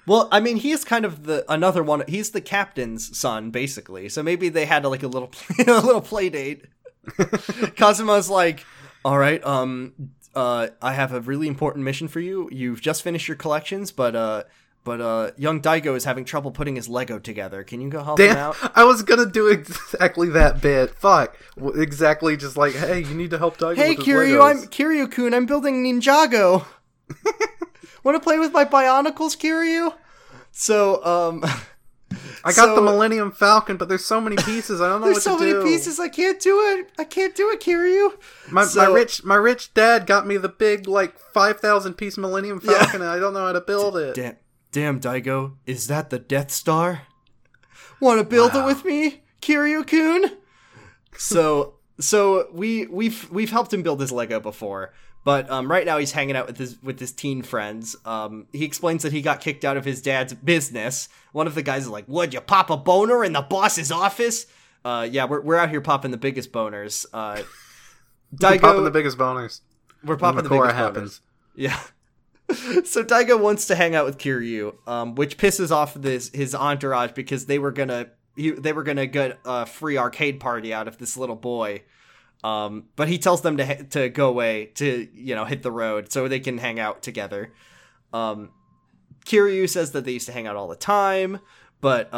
Well, he's kind of another one. He's the captain's son, basically. So maybe they had a little play date. Kazuma's like, all right, I have a really important mission for you. You've just finished your collections, but young Daigo is having trouble putting his Lego together. Can you go help him out? I was gonna do exactly that bit. Fuck, exactly. Just hey, you need to help Daigo. Hey, with Kiryu, Legos. I'm Kiryu-kun. I'm building Ninjago. Want to play with my Bionicles, Kiryu? So, I got the Millennium Falcon, but there's so many pieces. I don't know what to do. There's so many pieces. I can't do it, Kiryu. My rich dad got me the big 5,000 piece Millennium Falcon, and I don't know how to build it. Damn, Daigo, is that the Death Star? Want to build it with me, Kiryu-kun? So So we've helped him build his Lego before, but right now he's hanging out with his teen friends. He explains that he got kicked out of his dad's business. One of the guys is like, "Would you pop a boner in the boss's office?" Yeah, we're out here popping the biggest boners. Daigo, we're popping the biggest boners. We're popping the biggest boners. Yeah. So Daigo wants to hang out with Kiryu, which pisses off his entourage because they were gonna get a free arcade party out of this little boy. But he tells them to go away, to hit the road so they can hang out together. Kiryu says that they used to hang out all the time, but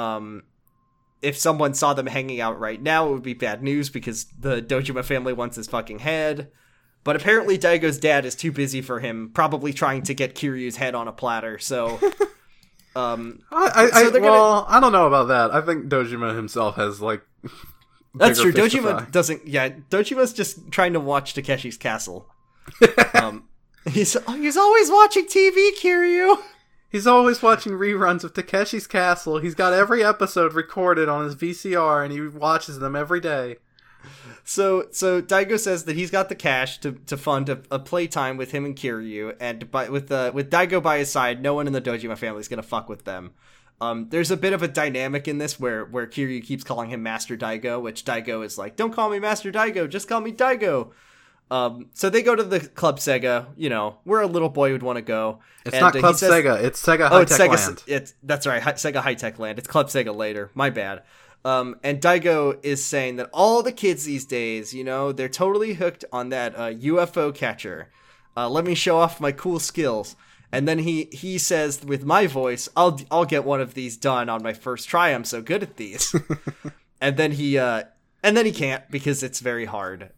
if someone saw them hanging out right now, it would be bad news because the Dojima family wants his fucking head. But apparently Daigo's dad is too busy for him, probably trying to get Kiryu's head on a platter, so... I don't know about that. I think Dojima himself has, that's true, Dojima doesn't... Yeah, Dojima's just trying to watch Takeshi's Castle. He's always watching TV, Kiryu! He's always watching reruns of Takeshi's Castle. He's got every episode recorded on his VCR, and he watches them every day. So Daigo says that he's got the cash to fund a playtime with him and Kiryu, and with Daigo by his side, no one in the Dojima family is going to fuck with them. There's a bit of a dynamic in this where Kiryu keeps calling him Master Daigo, which Daigo is like, "Don't call me Master Daigo, just call me Daigo." So they go to the Club Sega, where a little boy would want to go. It's not Club Sega, it's Sega High Tech Land. That's right, Sega High Tech Land. It's Club Sega later, my bad. And Daigo is saying that all the kids these days, they're totally hooked on that UFO catcher. Let me show off my cool skills. And then he says with my voice, I'll get one of these done on my first try. I'm so good at these. And then he can't because it's very hard.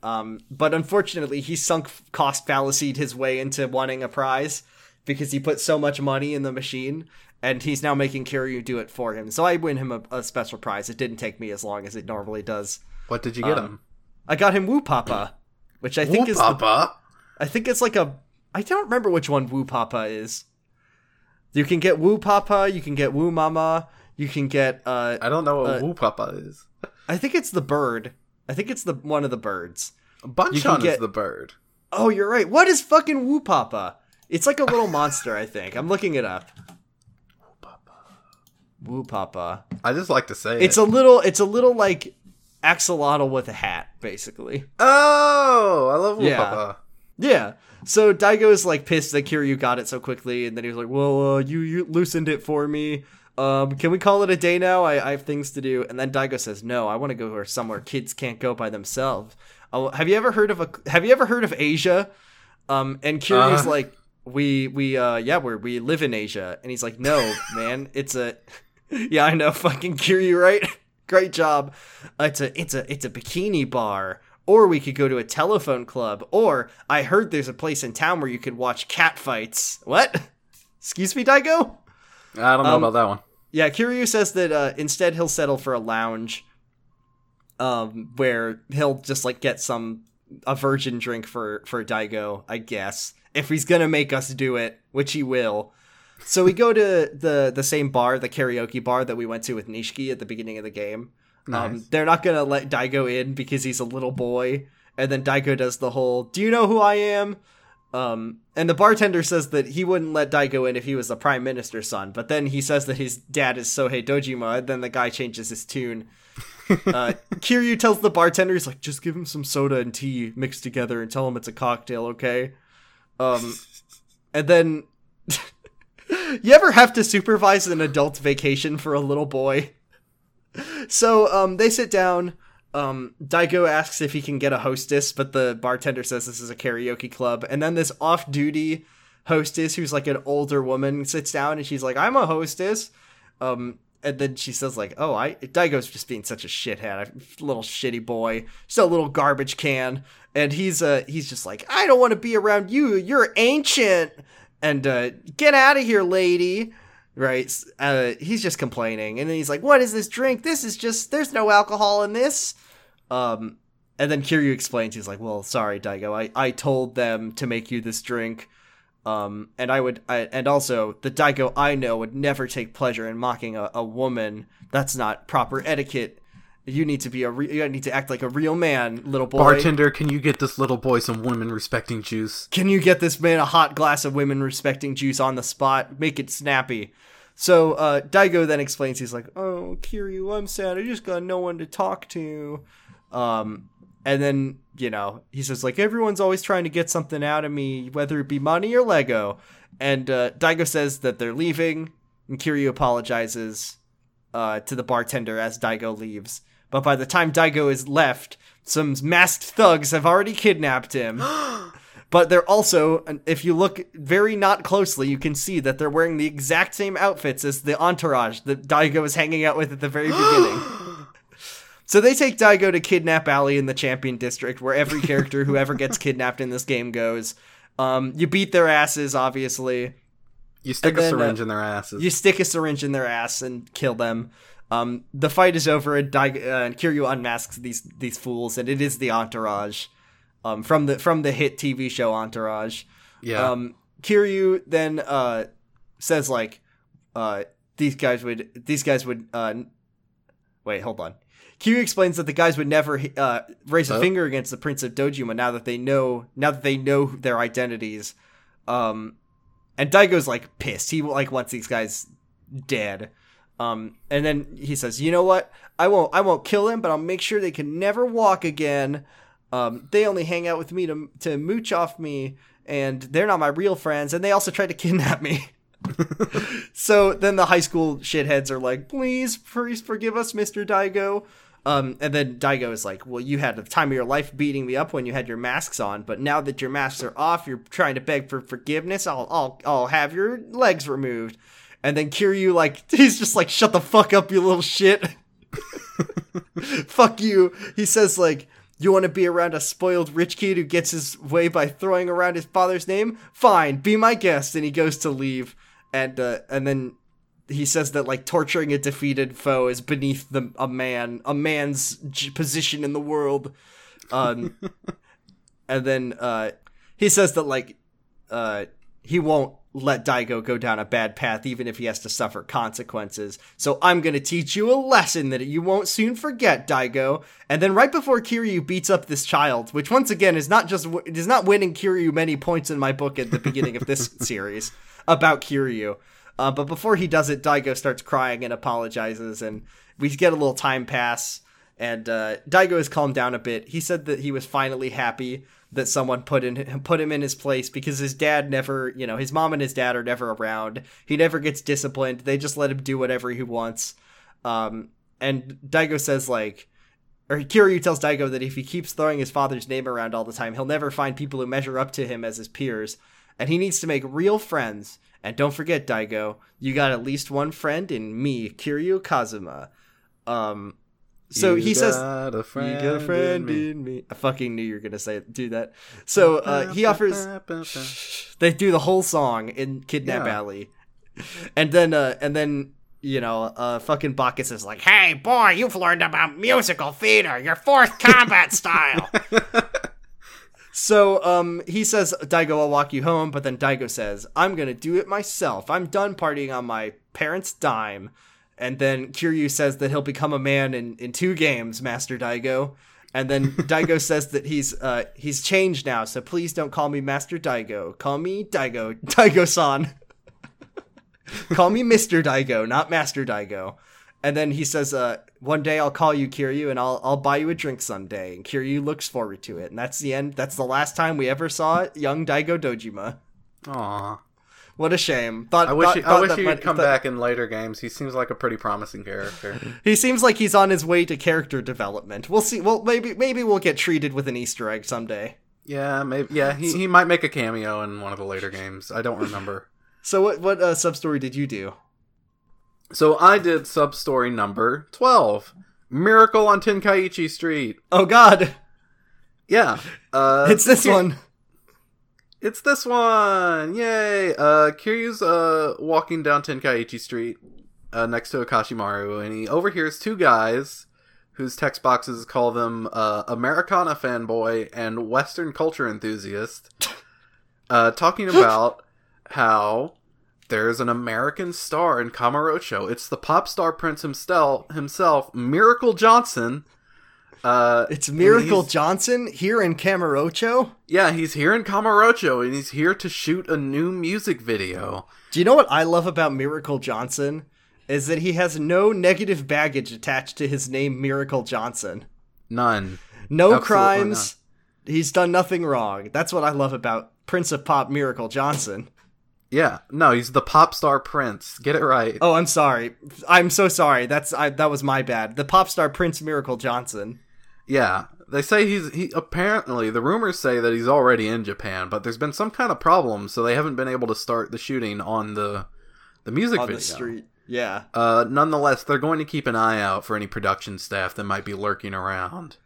But unfortunately, he sunk cost fallacied his way into wanting a prize because he put so much money in the machine. And he's now making Kiryu do it for him. So I win him a special prize. It didn't take me as long as it normally does. What did you get him? I got him Woo Papa, which I think Woo is Papa? I think it's like a... I don't remember which one Woo Papa is. You can get Woo Papa, you can get Woo Mama, you can get... I don't know what Woo Papa is. I think it's the bird. I think it's one of the birds. Bunchon is the bird. Oh, you're right. What is fucking Woo Papa? It's like a little monster, I think. I'm looking it up. Woo Papa. I just like to say it's a little like axolotl with a hat, basically. Oh, I love Woo Papa. Yeah. So Daigo is like pissed that Kiryu got it so quickly, and then he was like, "Well, you loosened it for me. Can we call it a day now? I have things to do." And then Daigo says, "No, I want to go somewhere kids can't go by themselves." Oh, have you ever heard of Asia? And Kiryu's like, "We live in Asia." And he's like, "No, man, it's a..." Yeah, I know, fucking Kiryu, right? Great job. It's a bikini bar, or we could go to a telephone club, or I heard there's a place in town where you could watch cat fights. What? Excuse me, Daigo? I don't know about that one. Yeah, Kiryu says that instead he'll settle for a lounge, where he'll just get a virgin drink for Daigo, I guess, if he's gonna make us do it, which he will. So we go to the same bar, the karaoke bar that we went to with Nishiki at the beginning of the game. Nice. They're not going to let Daigo in because he's a little boy. And then Daigo does the whole, "Do you know who I am?" And the bartender says that he wouldn't let Daigo in if he was the prime minister's son. But then he says that his dad is Sohei Dojima. And then the guy changes his tune. Kiryu tells the bartender, he's like, "Just give him some soda and tea mixed together and tell him it's a cocktail, okay?" And then... You ever have to supervise an adult vacation for a little boy? So, they sit down, Daigo asks if he can get a hostess, but the bartender says this is a karaoke club, and then this off-duty hostess, who's like an older woman, sits down, and she's like, "I'm a hostess," and then she says like, "Oh, Daigo's just being such a shithead, a little shitty boy, just a little garbage can," and he's just like, "I don't want to be around you, you're ancient! And, "Get out of here, lady," right? He's just complaining. And then he's like, "What is this drink? This is just, there's no alcohol in this." And then Kiryu explains, he's like, "Well, sorry, Daigo, I told them to make you this drink. And also, the Daigo I know would never take pleasure in mocking a woman. That's not proper etiquette." You need to be you need to act like a real man, little boy. Bartender, can you get this little boy some women-respecting juice? Can you get this man a hot glass of women-respecting juice on the spot? Make it snappy. So Daigo then explains, he's like, "Oh, Kiryu, I'm sad. I just got no one to talk to." And then, you know, he says, like, everyone's always trying to get something out of me, whether it be money or Lego. And Daigo says that they're leaving, and Kiryu apologizes to the bartender as Daigo leaves. But by the time Daigo is left, some masked thugs have already kidnapped him. But they're also, if you look very not closely, you can see that they're wearing the exact same outfits as the entourage that Daigo was hanging out with at the very beginning. So they take Daigo to Kidnap Alley in the Champion District, where every character who ever gets kidnapped in this game goes. You beat their asses, obviously. You stick a syringe in their asses. You stick a syringe in their ass and kill them. The fight is over, and Kiryu unmasks these fools, and it is the Entourage from the hit TV show Entourage. Yeah. Kiryu then says, like, wait, hold on. Kiryu explains that the guys would never raise a finger against the Prince of Dojima now that they know their identities. And Daigo's, like, pissed. He, like, wants these guys dead. And then he says, you know what? I won't kill him, but I'll make sure they can never walk again. They only hang out with me to mooch off me, and they're not my real friends. And they also tried to kidnap me. So then the high school shitheads are like, please forgive us, Mr. Daigo. And then Daigo is like, well, you had the time of your life beating me up when you had your masks on, but now that your masks are off, you're trying to beg for forgiveness. I'll have your legs removed. And then Kiryu, like, he's just like, shut the fuck up, you little shit. Fuck you. He says, like, you want to be around a spoiled rich kid who gets his way by throwing around his father's name? Fine, be my guest. And he goes to leave. And then he says that, like, torturing a defeated foe is beneath a man's position in the world. And then he says that, like, he won't let Daigo go down a bad path, even if he has to suffer consequences. So I'm going to teach you a lesson that you won't soon forget, Daigo. And then right before Kiryu beats up this child, which once again is not winning Kiryu many points in my book at the beginning of this series about Kiryu. But before he does it, Daigo starts crying and apologizes, and we get a little time pass, and Daigo has calmed down a bit. He said that he was finally happy that someone put him in his place, because his dad never, you know, his mom and his dad are never around. He never gets disciplined. They just let him do whatever he wants. And Daigo says, like, or Kiryu tells Daigo that if he keeps throwing his father's name around all the time, he'll never find people who measure up to him as his peers. And he needs to make real friends. And don't forget, Daigo, you got at least one friend in me, Kiryu Kazuma. So he says, you got a friend in me. I fucking knew you were going to do that. So he offers, they do the whole song in Kidnap Alley. And then, you know, fucking Bacchus is like, hey, boy, you've learned about musical theater, your fourth combat style. So he says, Daigo, I'll walk you home. But then Daigo says, I'm going to do it myself. I'm done partying on my parents' dime. And then Kiryu says that he'll become a man in 2 games, Master Daigo. And then Daigo says that he's changed now, so please don't call me Master Daigo. Call me Daigo-san. Call me Mr. Daigo, not Master Daigo. And then he says, one day I'll call you, Kiryu, and I'll buy you a drink someday. And Kiryu looks forward to it. And that's the end. That's the last time we ever saw young Daigo Dojima. Aww. What a shame. I wish he would come back in later games. He seems like a pretty promising character. He seems like he's on his way to character development. We'll see. Well, maybe we'll get treated with an Easter egg someday. Yeah, maybe. Yeah, he might make a cameo in one of the later games. I don't remember. So what sub-story did you do? So I did sub-story number 12, Miracle on Tenkaichi Street. Oh, God. Yeah. It's this one. It's this one! Yay! Kiryu's walking down Tenkaichi Street next to Akashimaru, and he overhears 2 guys whose text boxes call them Americana fanboy and Western culture enthusiast talking about how there's an American star in Kamurocho. It's the pop star prince himself, Miracle Johnson. It's Miracle Johnson here in Kamurocho? Yeah, he's here in Kamurocho, and he's here to shoot a new music video. Do you know what I love about Miracle Johnson? Is that he has no negative baggage attached to his name, Miracle Johnson. None. No Absolutely crimes. None. He's done nothing wrong. That's what I love about Prince of Pop Miracle Johnson. Yeah, no, he's the pop star prince. Get it right. Oh, I'm sorry. I'm so sorry. That was my bad. The pop star prince Miracle Johnson. Yeah, they say apparently the rumors say that he's already in Japan, but there's been some kind of problem, so they haven't been able to start the shooting on the music video. On the street, yeah. Nonetheless, they're going to keep an eye out for any production staff that might be lurking around.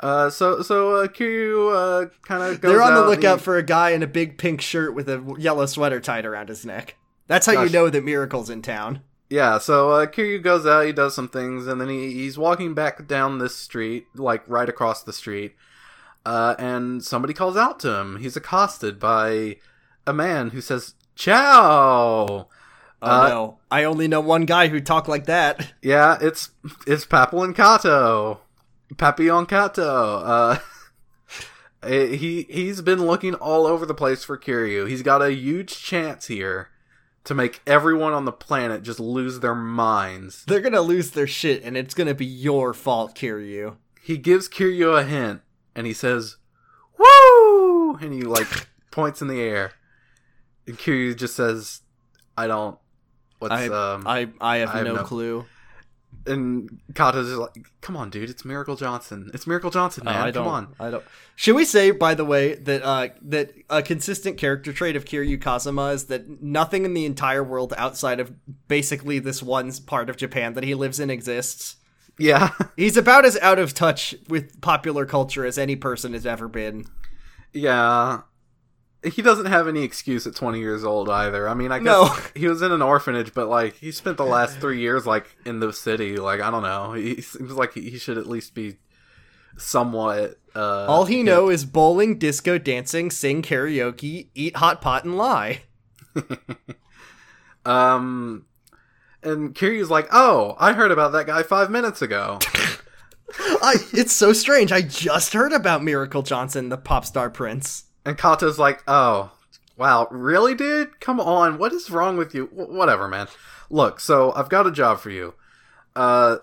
So Kiryu kind of goes. They're on the lookout for a guy in a big pink shirt with a yellow sweater tied around his neck. That's how you know that Miracle's in town. Yeah, so Kiryu goes out, he does some things, and then he's walking back down this street, like right across the street, and somebody calls out to him. He's accosted by a man who says, "Ciao!" Oh no, I only know one guy who talked like that. Yeah, it's Papillon Kato. Papillon Kato. He's been looking all over the place for Kiryu. He's got a huge chance here to make everyone on the planet just lose their minds. They're gonna lose their shit, and it's gonna be your fault, Kiryu. He gives Kiryu a hint, and he says, "Woo!" And he, points in the air. And Kiryu just says, I have no clue. And Kata's just like, "Come on, dude, it's Miracle Johnson. It's Miracle Johnson, man. Come on. Should we say, by the way, that that a consistent character trait of Kiryu Kazama is that nothing in the entire world outside of basically this one part of Japan that he lives in exists? Yeah. He's about as out of touch with popular culture as any person has ever been. Yeah. He doesn't have any excuse at 20 years old either. I mean, I guess he was in an orphanage, but he spent the last 3 years in the city. I don't know. He seems like he should at least be somewhat. All he know is bowling, disco, dancing, sing karaoke, eat hot pot, and lie. And Kiryu's like, "Oh, I heard about that guy 5 minutes ago." It's so strange. I just heard about Miracle Johnson, the pop star prince. And Kato's like, "Oh, wow, really, dude? Come on, what is wrong with you?" Whatever, man. Look, so I've got a job for you.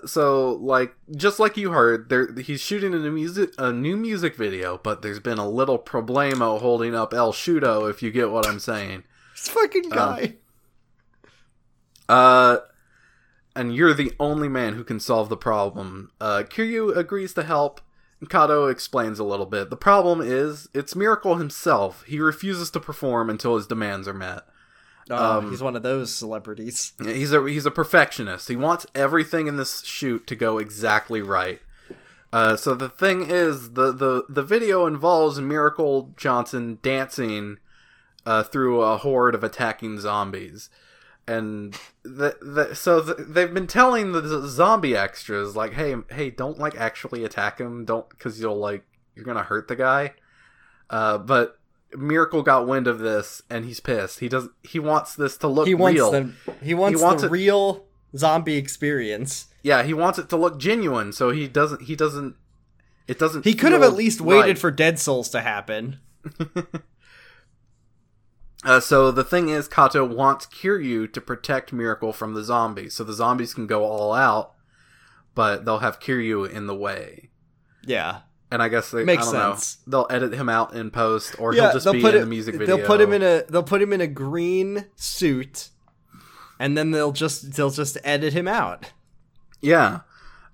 Just like you heard, he's shooting a new music video, but there's been a little problemo holding up El Shudo, if you get what I'm saying. This fucking guy. And you're the only man who can solve the problem. Kiryu agrees to help. Kato explains a little bit. The problem is, it's Miracle himself. He refuses to perform until his demands are met. He's one of those celebrities. He's a perfectionist. He wants everything in this shoot to go exactly right. So the thing is, the video involves Miracle Johnson dancing through a horde of attacking zombies. And they've been telling the zombie extras, hey, don't, actually attack him. Don't, because you're going to hurt the guy. But Miracle got wind of this, and he's pissed. He wants this to look real. He wants the real zombie experience. Yeah, he wants it to look genuine, so it doesn't He could have at least waited for Dead Souls to happen. So the thing is, Kato wants Kiryu to protect Miracle from the zombies, so the zombies can go all out, but they'll have Kiryu in the way. Yeah. And I guess they'll edit him out in post, or he'll just be in the music video. They'll put him in a green suit, and then they'll just edit him out. Yeah.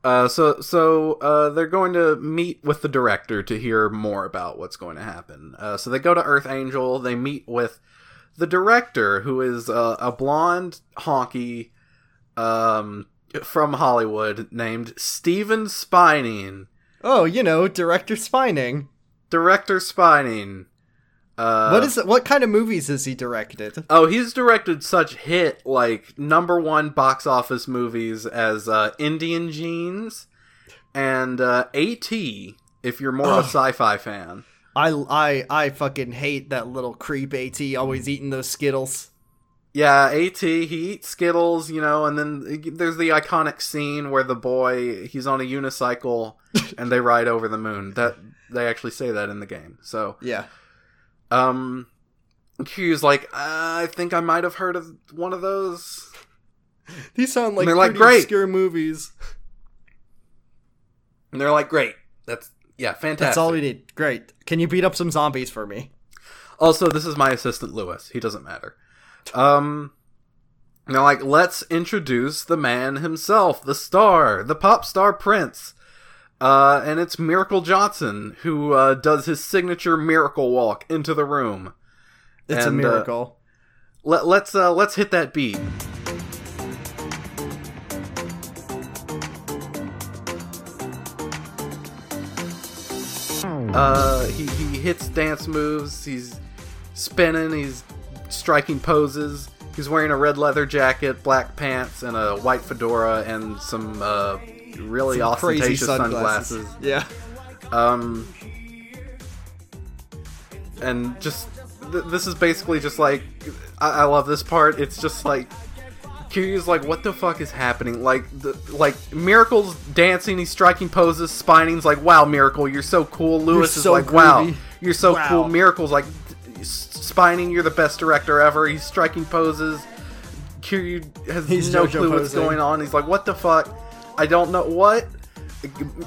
So they're going to meet with the director to hear more about what's going to happen. So they go to Earth Angel. They meet with the director, who is a blonde honky from Hollywood named Steven Spining. Oh, Director Spining. Director Spining. What kind of movies has he directed? Oh, he's directed such hit, number one box office movies as Indian Jeans and A.T., if you're more of a sci-fi fan. I fucking hate that little creep A.T. always eating those Skittles. Yeah, A.T., he eats Skittles, you know, and then there's the iconic scene where the boy, he's on a unicycle, and they ride over the moon. That they actually say that in the game, so... Yeah. Kiryu's like, I think I might have heard of one of those. These sound like pretty obscure movies. And they're like, great. That's, yeah, fantastic. That's all we need. Great. Can you beat up some zombies for me? Also, this is my assistant, Lewis. He doesn't matter. And they're like, let's introduce the man himself, the star, the pop star prince. And it's Miracle Johnson, who does his signature miracle walk into the room. It's a miracle. Let's hit that beat. He hits dance moves. He's spinning. He's striking poses. He's wearing a red leather jacket, black pants, and a white fedora, and some really ostentatious sunglasses. Yeah. And just. This is basically just like, I love this part. It's just like Kiryu's like, what the fuck is happening? Like Miracle's dancing, he's striking poses. Spining's like, wow, Miracle, you're so cool. Lewis is like, wow, you're so cool. Miracle's like, Spining, you're the best director ever. He's striking poses. Kiryu has no clue what's going on. He's like, what the fuck? I don't know what.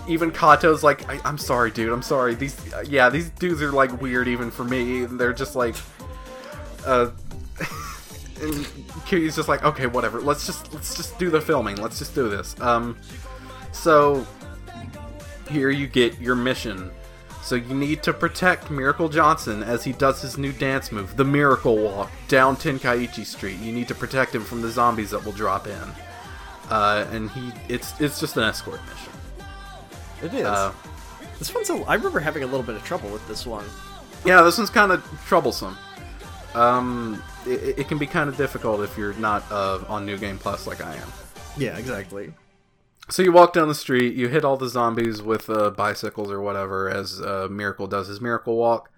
Even Kato's like, I'm sorry, dude. I'm sorry. These dudes are like weird even for me. And they're just like, and Kiryu's just like, okay, whatever. Let's just do the filming. Let's just do this. So here you get your mission. So you need to protect Miracle Johnson as he does his new dance move, the Miracle Walk, down Tenkaichi Street. You need to protect him from the zombies that will drop in. And it's just an escort mission. It is. This one's. I remember having a little bit of trouble with this one. Yeah, this one's kind of troublesome. It can be kind of difficult if you're not on New Game Plus like I am. Yeah, exactly. So you walk down the street, you hit all the zombies with bicycles or whatever as Miracle does his Miracle Walk,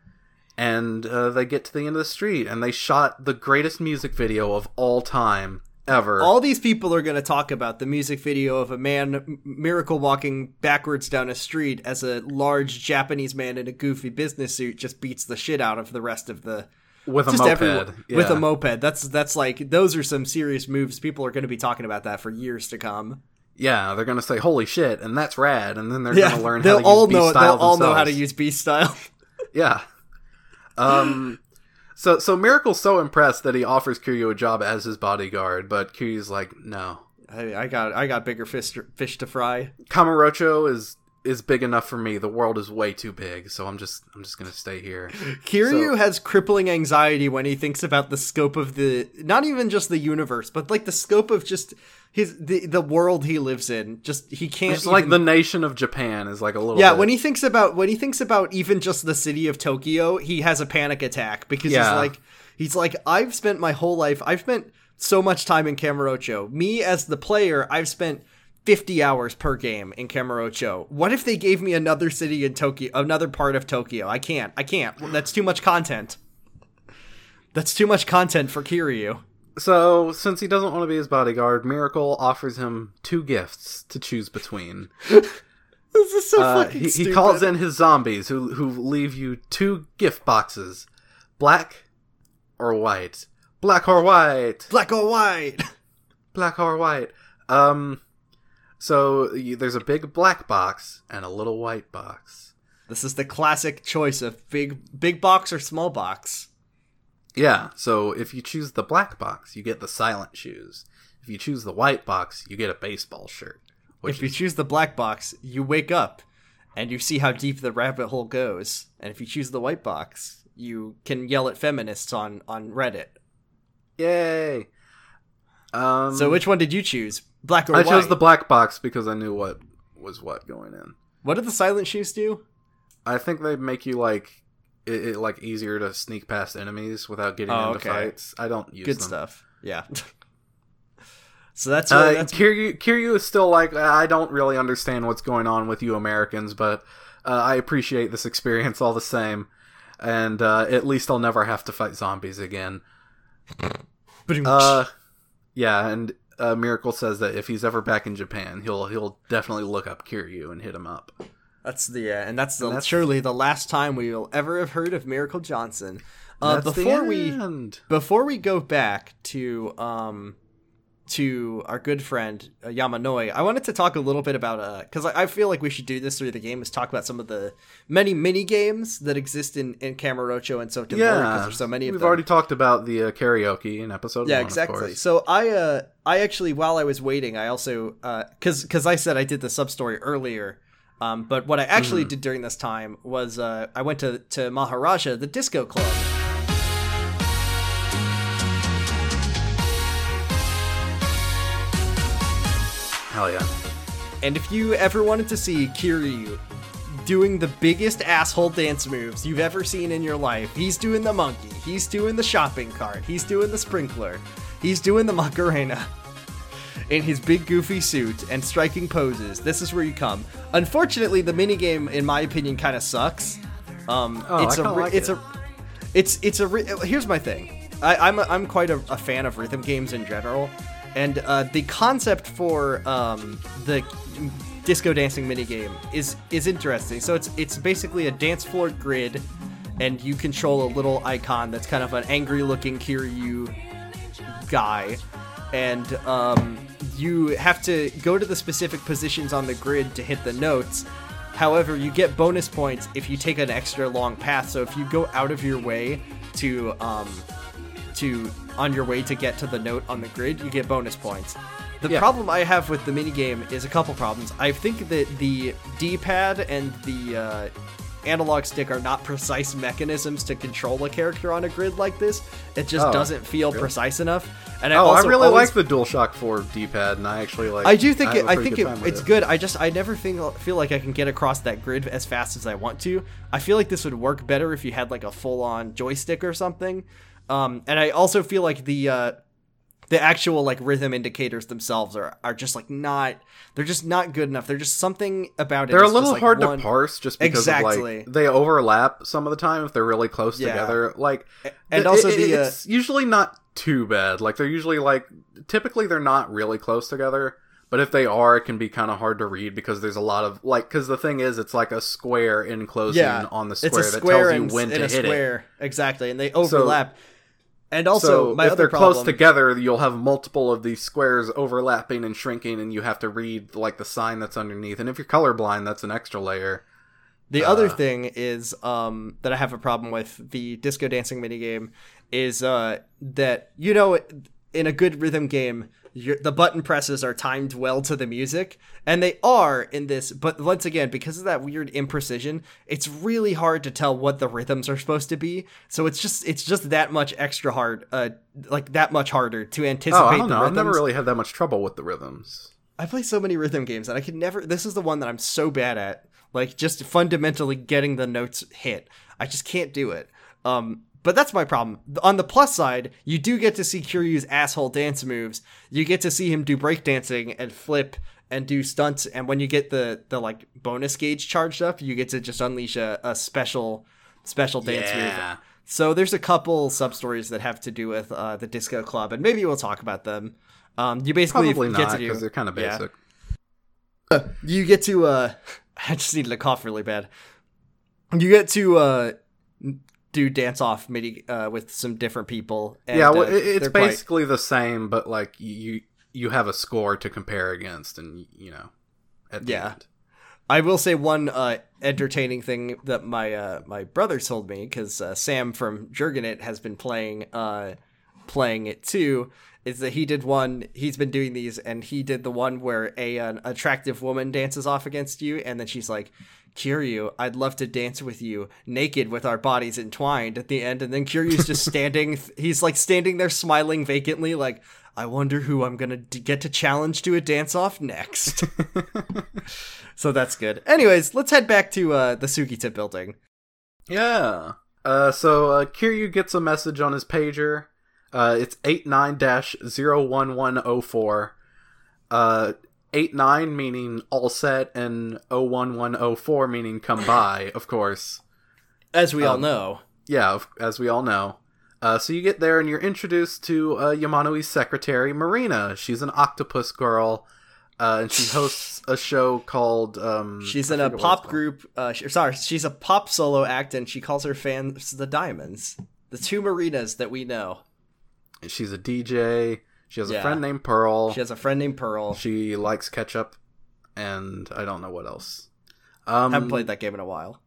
and they get to the end of the street, and they shot the greatest music video of all time. Ever. All these people are going to talk about the music video of a man miracle walking backwards down a street as a large Japanese man in a goofy business suit just beats the shit out of the rest of the... With a moped. Yeah. With a moped. That's like, those are some serious moves. People are going to be talking about that for years to come. Yeah, they're going to say, holy shit, and that's rad, and then they're going to learn how to use beast style themselves. They'll all know how to use beast style. Yeah. So Miracle's so impressed that he offers Kiryu a job as his bodyguard, but Kiryu's like, no. Hey, I got bigger fish to fry. Kamurocho is big enough for me. The world is way too big, so I'm just gonna stay here. Kiryu has crippling anxiety when he thinks about the scope of the, not even just the universe, but like the scope of just the world he lives in. Just he can't. It's like the nation of Japan is like a little. Yeah, bit. when he thinks about even just the city of Tokyo, he has a panic attack because he's like I've spent my whole life. I've spent so much time in Kamurocho. Me as the player, I've spent 50 hours per game in Kamurocho. What if they gave me another city in Tokyo, another part of Tokyo? I can't. That's too much content. That's too much content for Kiryu. So, since he doesn't want to be his bodyguard, Miracle offers him two gifts to choose between. This is so fucking stupid. He calls in his zombies, who leave you two gift boxes. Black or white. Black or white. Black or white. Black or white. So, there's a big black box and a little white box. This is the classic choice of big box or small box. Yeah, so if you choose the black box, you get the silent shoes. If you choose the white box, you get a baseball shirt. If you choose the black box, you wake up and you see how deep the rabbit hole goes. And if you choose the white box, you can yell at feminists on Reddit. Yay! So which one did you choose? Black or white? I chose the black box because I knew what was what going in. What did the silent shoes do? I think they make you like it like easier to sneak past enemies without getting into fights. I don't use them. Good stuff. Yeah. So that's why Kiryu is still like, I don't really understand what's going on with you Americans, but I appreciate this experience all the same, and at least I'll never have to fight zombies again. Yeah, and Miracle says that if he's ever back in Japan, he'll definitely look up Kiryu and hit him up. That's surely the last time we will ever have heard of Miracle Johnson. Before we go back to our good friend Yamanoi, I wanted to talk a little bit about because I feel like we should do this through the game, is talk about some of the many mini games that exist in Kamurocho and Sotenbori, because there's so many of them. We've already talked about the karaoke in episode 1, exactly. Of course. So I actually, while I was waiting, I also because I said I did the sub story earlier. But what I actually did during this time was I went to Maharaja, the disco club. Hell yeah. And if you ever wanted to see Kiryu doing the biggest asshole dance moves you've ever seen in your life, he's doing the monkey, he's doing the shopping cart, he's doing the sprinkler, he's doing the Macarena. In his big goofy suit and striking poses, this is where you come. Unfortunately, the minigame, in my opinion, kind of sucks. Here's my thing. I'm quite a fan of rhythm games in general, and the concept for the disco dancing minigame is interesting. So it's basically a dance floor grid, and you control a little icon that's kind of an angry looking Kiryu guy. And you have to go to the specific positions on the grid to hit the notes. However, you get bonus points if you take an extra long path. So if you go out of your way to get to the note on the grid, you get bonus points. The problem I have with the minigame is a couple problems. I think that the D-pad and the analog stick are not precise mechanisms to control a character on a grid like this. It just doesn't feel precise enough. And I really like the DualShock 4 D-pad, and I actually like. I do think it's good. I never feel like I can get across that grid as fast as I want to. I feel like this would work better if you had like a full-on joystick or something. And I also feel like the actual like rhythm indicators themselves are just like not. They're just not good enough. They're just something about it. They're a little hard to parse, just because of, like, they overlap some of the time if they're really close together. Like, and also it's usually not too bad. Like they're usually like typically they're not really close together, but if they are, it can be kind of hard to read because there's a lot of like, because the thing is, it's like a square enclosing on the square, that tells you when to hit it. Exactly, and they overlap. And also, if they're close together, you'll have multiple of these squares overlapping and shrinking, and you have to read like the sign that's underneath. And if you're colorblind, that's an extra layer. The other thing is that I have a problem with the disco dancing minigame is that, you know, in a good rhythm game, the button presses are timed well to the music, and they are in this. But once again, because of that weird imprecision, it's really hard to tell what the rhythms are supposed to be. So it's just that much extra hard, like that much harder to anticipate. Oh, I don't know. I've never really had that much trouble with the rhythms. I play so many rhythm games, and I could never. This is the one that I'm so bad at, like just fundamentally getting the notes hit. I just can't do it. But that's my problem. On the plus side, you do get to see Kiryu's asshole dance moves. You get to see him do breakdancing and flip and do stunts. And when you get the like bonus gauge charged up, you get to just unleash a special dance move. So there's a couple sub stories that have to do with the disco club, and maybe we'll talk about them. You basically probably get not because they're kind of basic. Yeah. You get to I just need to cough really bad. You get to do dance off MIDI with some different people. And, it's basically the same, but like you have a score to compare against, and you know. At the end. I will say one entertaining thing that my brother told me, because Sam from Jurgenit has been playing it too. Is that he did one? He's been doing these, and he did the one where an attractive woman dances off against you, and then she's like, Kiryu, I'd love to dance with you naked with our bodies entwined at the end. And then Kiryu's just standing. He's like standing there smiling vacantly like, I wonder who I'm going to get to challenge to a dance off next. So that's good. Anyways, let's head back to the Sugita building. Yeah. So Kiryu gets a message on his pager. It's 89-01104. 89 meaning all set, and 01104 meaning come by, of course. As we all know. Yeah, as we all know. So you get there and you're introduced to Yamanoi's secretary, Marina. She's an octopus girl, and she hosts a show called... she's in a pop group. She's a pop solo act, and she calls her fans the Diamonds. The two Marinas that we know. And she's a DJ. She has a friend named Pearl. She likes ketchup, and I don't know what else. I haven't played that game in a while.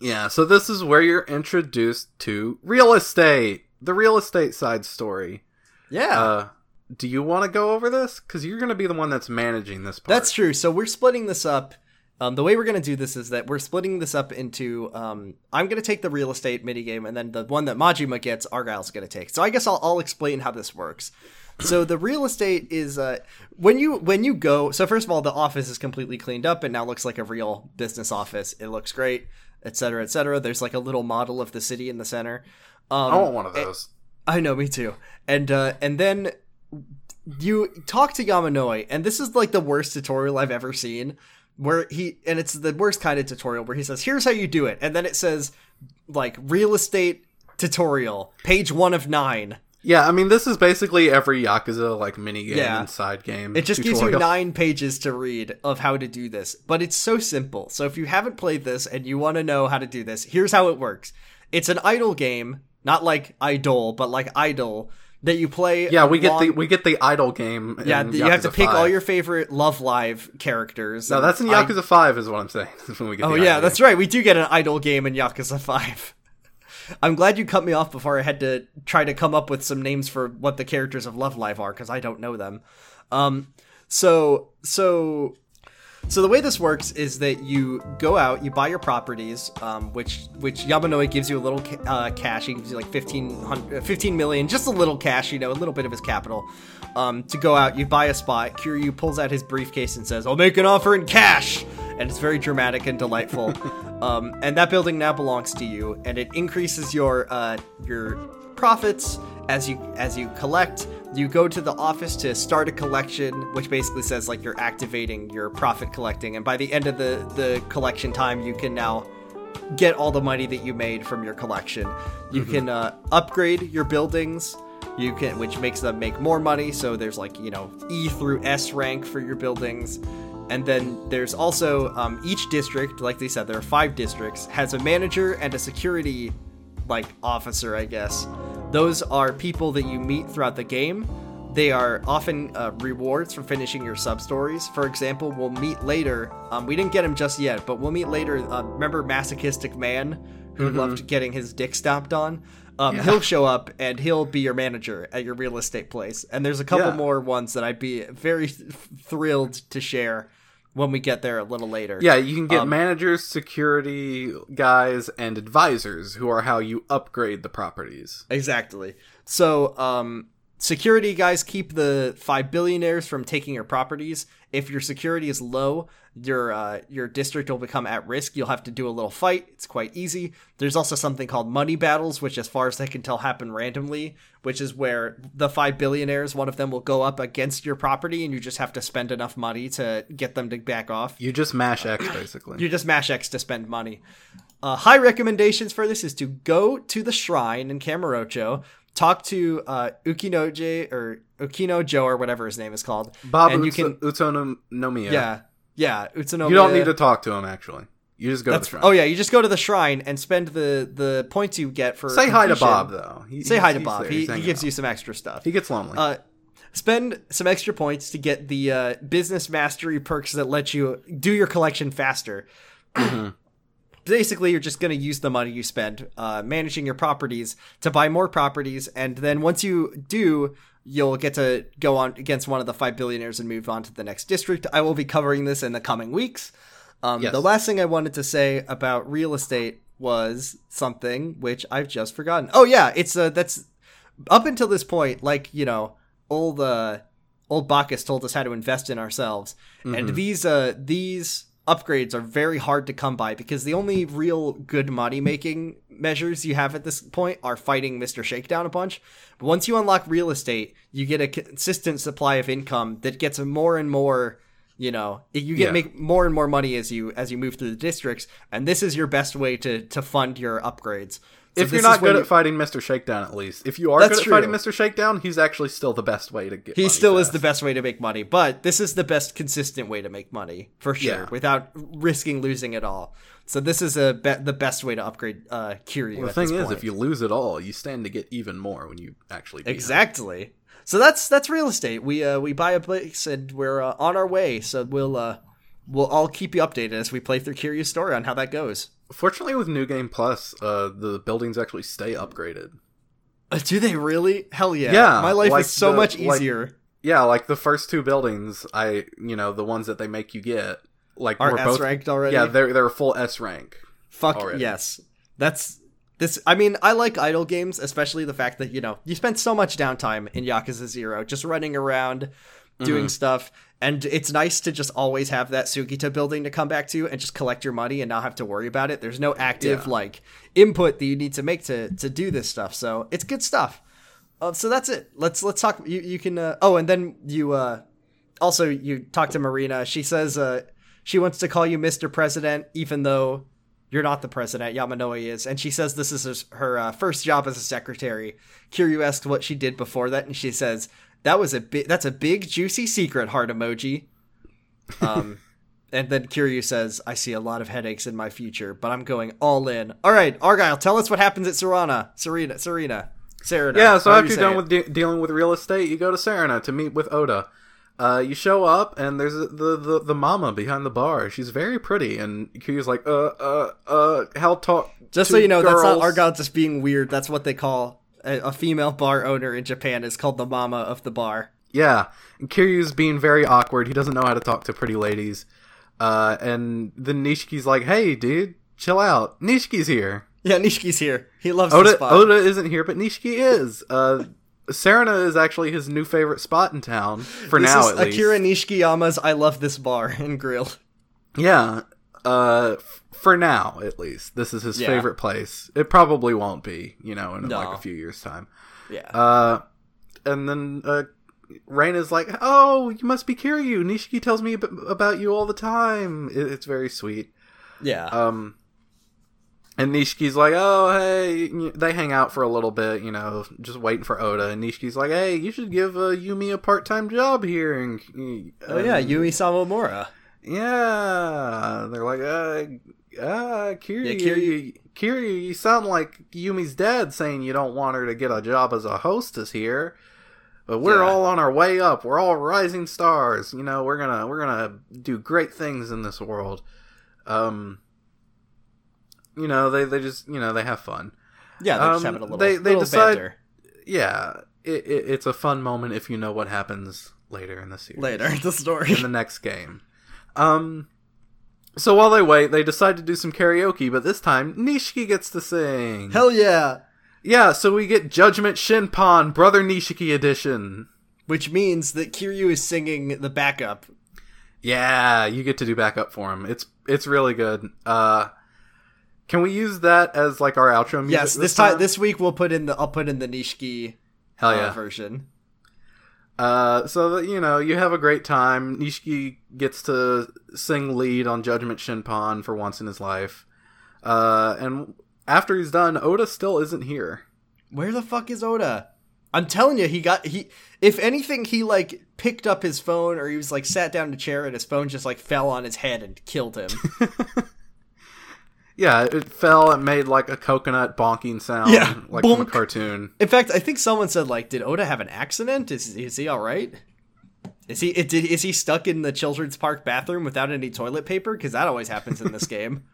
Yeah, so this is where you're introduced to real estate. The real estate side story. Yeah. Do you want to go over this? Because you're going to be the one that's managing this part. That's true. So we're splitting this up. The way we're going to do this is that we're splitting this up into... I'm going to take the real estate minigame, and then the one that Majima gets, Argyle's going to take. So I guess I'll explain how this works. So the real estate is when you go... So first of all, the office is completely cleaned up and now looks like a real business office. It looks great, et cetera, et cetera. There's like a little model of the city in the center. I want one of those. I know, me too. And then you talk to Yamanoi, and this is like the worst tutorial I've ever seen, and it's the worst kind of tutorial where he says, here's how you do it. And then it says like real estate tutorial, page 1 of 9. Yeah, I mean, this is basically every Yakuza, like, minigame and side game. It just gives you 9 pages to read of how to do this. But it's so simple. So if you haven't played this and you want to know how to do this, here's how it works. It's an idle game, not like Idol, but like Idol, that you play. Yeah, we get the Idol game. Yeah, you have to pick 5. All your favorite Love Live characters. No, that's in Yakuza 5 is what I'm saying. When we get that's right. We do get an Idol game in Yakuza 5. I'm glad you cut me off before I had to try to come up with some names for what the characters of Love Live are, because I don't know them. So the way this works is that you go out, you buy your properties, which Yamanoi gives you a little cash. He gives you like 15 million, just a little cash, a little bit of his capital, to go out. You buy a spot. Kiryu pulls out his briefcase and says, I'll make an offer in cash. And it's very dramatic and delightful. And that building now belongs to you, and it increases your profits as you collect. You go to the office to start a collection, which basically says like you're activating your profit collecting, and by the end of the collection time, you can now get all the money that you made from your collection. You can upgrade your buildings. You can, which makes them make more money. So there's like E through S rank for your buildings. And then there's also each district, like they said, there are 5 districts, has a manager and a security, officer, I guess. Those are people that you meet throughout the game. They are often rewards for finishing your sub-stories. For example, we'll meet later. We didn't get him just yet, but we'll meet later. Remember Masochistic Man, who loved getting his dick stomped on? He'll show up, and he'll be your manager at your real estate place. And there's a couple more ones that I'd be very thrilled to share when we get there a little later. Yeah, you can get managers, security guys, and advisors, who are how you upgrade the properties. Exactly. So security guys keep the 5 billionaires from taking your properties. If your security is low, your district will become at risk. You'll have to do a little fight. It's quite easy. There's also something called money battles, which as far as I can tell happen randomly, which is where the 5 billionaires, one of them will go up against your property, and you just have to spend enough money to get them to back off. You just mash X, basically. You just mash X to spend money. High recommendations for this is to go to the shrine in Kamurocho, talk to Ukinoje or Ukinojo or whatever his name is called. Bob and Utsunomiya. Yeah, Utsunomiya. You don't need to talk to him, actually. You just go to the shrine. Oh, yeah, you just go to the shrine and spend the points you get for completion. Say hi to Bob, though. Say hi to Bob. He gives you some extra stuff. He gets lonely. Spend some extra points to get the business mastery perks that let you do your collection faster. Basically, you're just going to use the money you spend managing your properties to buy more properties. And then once you do, you'll get to go on against one of the 5 billionaires and move on to the next district. I will be covering this in the coming weeks. Yes. The last thing I wanted to say about real estate was something which I've just forgotten. Oh, yeah. It's that's up until this point, old Bacchus told us how to invest in ourselves. And these upgrades are very hard to come by, because the only real good money-making measures you have at this point are fighting Mr. Shakedown a bunch. But once you unlock real estate, you get a consistent supply of income that gets more and more, make more and more money as you move through the districts. And this is your best way to fund your upgrades. if you're not good at fighting Mr. Shakedown, at least. If you are good at fighting Mr. Shakedown, he's actually still the best way to get money. He still is the best way to make money, but this is the best consistent way to make money, for sure, without risking losing it all. So this is the best way to upgrade Kiryu. Well, the thing is, if you lose it all, you stand to get even more when you actually beat him. So that's real estate. We buy a place and we're on our way. So we'll all keep you updated as we play through Kiryu's story on how that goes. Fortunately, with New Game Plus, the buildings actually stay upgraded. Do they really? Hell yeah! Yeah, my life is so much easier. Like the first two buildings, the ones that they make you get. Like are S ranked already? Yeah, they're full S rank. Fuck already. Yes, that's this. I mean, I like idle games, especially the fact that you spend so much downtime in Yakuza 0 just running around, doing stuff, and it's nice to just always have that Sugita building to come back to and just collect your money and not have to worry about it. There's no active input that you need to make to do this stuff, so it's good stuff. So that's it. Let's talk. You can. And then you also you talk to Marina. She says. She wants to call you Mr. President, even though you're not the president. Yamanoi is. And she says this is her first job as a secretary. Kiryu asks what she did before that, and she says, that's a big, juicy secret, heart emoji. And then Kiryu says, I see a lot of headaches in my future, but I'm going all in. All right, Argyle, tell us what happens at Serena. Yeah, so after you're done with dealing with real estate, you go to Serena to meet with Oda. You show up, and there's the mama behind the bar. She's very pretty, and Kiryu's like, how tall? Just so you know, girls. That's not Argyle just being weird. That's what they call a female bar owner in Japan is called the mama of the bar. Yeah, and Kiryu's being very awkward. He doesn't know how to talk to pretty ladies. And then Nishiki's like, hey, dude, chill out. Nishiki's here. Yeah, Nishiki's here. He loves Oda, the spot. Oda isn't here, but Nishiki is. Serena is actually his new favorite spot in town, for this now at least. Akira Nishikiyama's I Love This Bar and Grill. Yeah, for now at least. This is his favorite place. It probably won't be, in like a few years' time. Yeah. And then Reina's like, oh, you must be Kiryu. Nishiki tells me about you all the time. It's very sweet. Yeah. And Nishiki's like, oh, hey, they hang out for a little bit, just waiting for Oda. And Nishiki's like, hey, you should give Yumi a part-time job here. And, Yumi Sawamura. Yeah. They're like, Kiryu, Kiryu, you sound like Yumi's dad saying you don't want her to get a job as a hostess here. But we're all on our way up. We're all rising stars. We're gonna do great things in this world. They just, they have fun. Yeah, they're just having a little they decide, banter. Yeah, it's a fun moment if you know what happens later in the series. Later in the story. In the next game. So while they wait, they decide to do some karaoke, but this time, Nishiki gets to sing. Hell yeah! Yeah, so we get Judgment Shinpon, Brother Nishiki edition. Which means that Kiryu is singing the backup. Yeah, you get to do backup for him. It's really good. Can we use that as like our outro music? Yes, this week we'll put in I'll put in the Nishiki version. So that, you have a great time. Nishiki gets to sing lead on Judgment Shinpon for once in his life. And after he's done, Oda still isn't here. Where the fuck is Oda? I'm telling you, if anything, he like picked up his phone or he was like sat down in a chair and his phone just like fell on his head and killed him. Yeah, it fell and made, like, a coconut bonking sound, like bonk. From a cartoon. In fact, I think someone said, like, did Oda have an accident? Is he all right? Is he stuck in the children's park bathroom without any toilet paper? Because that always happens in this game.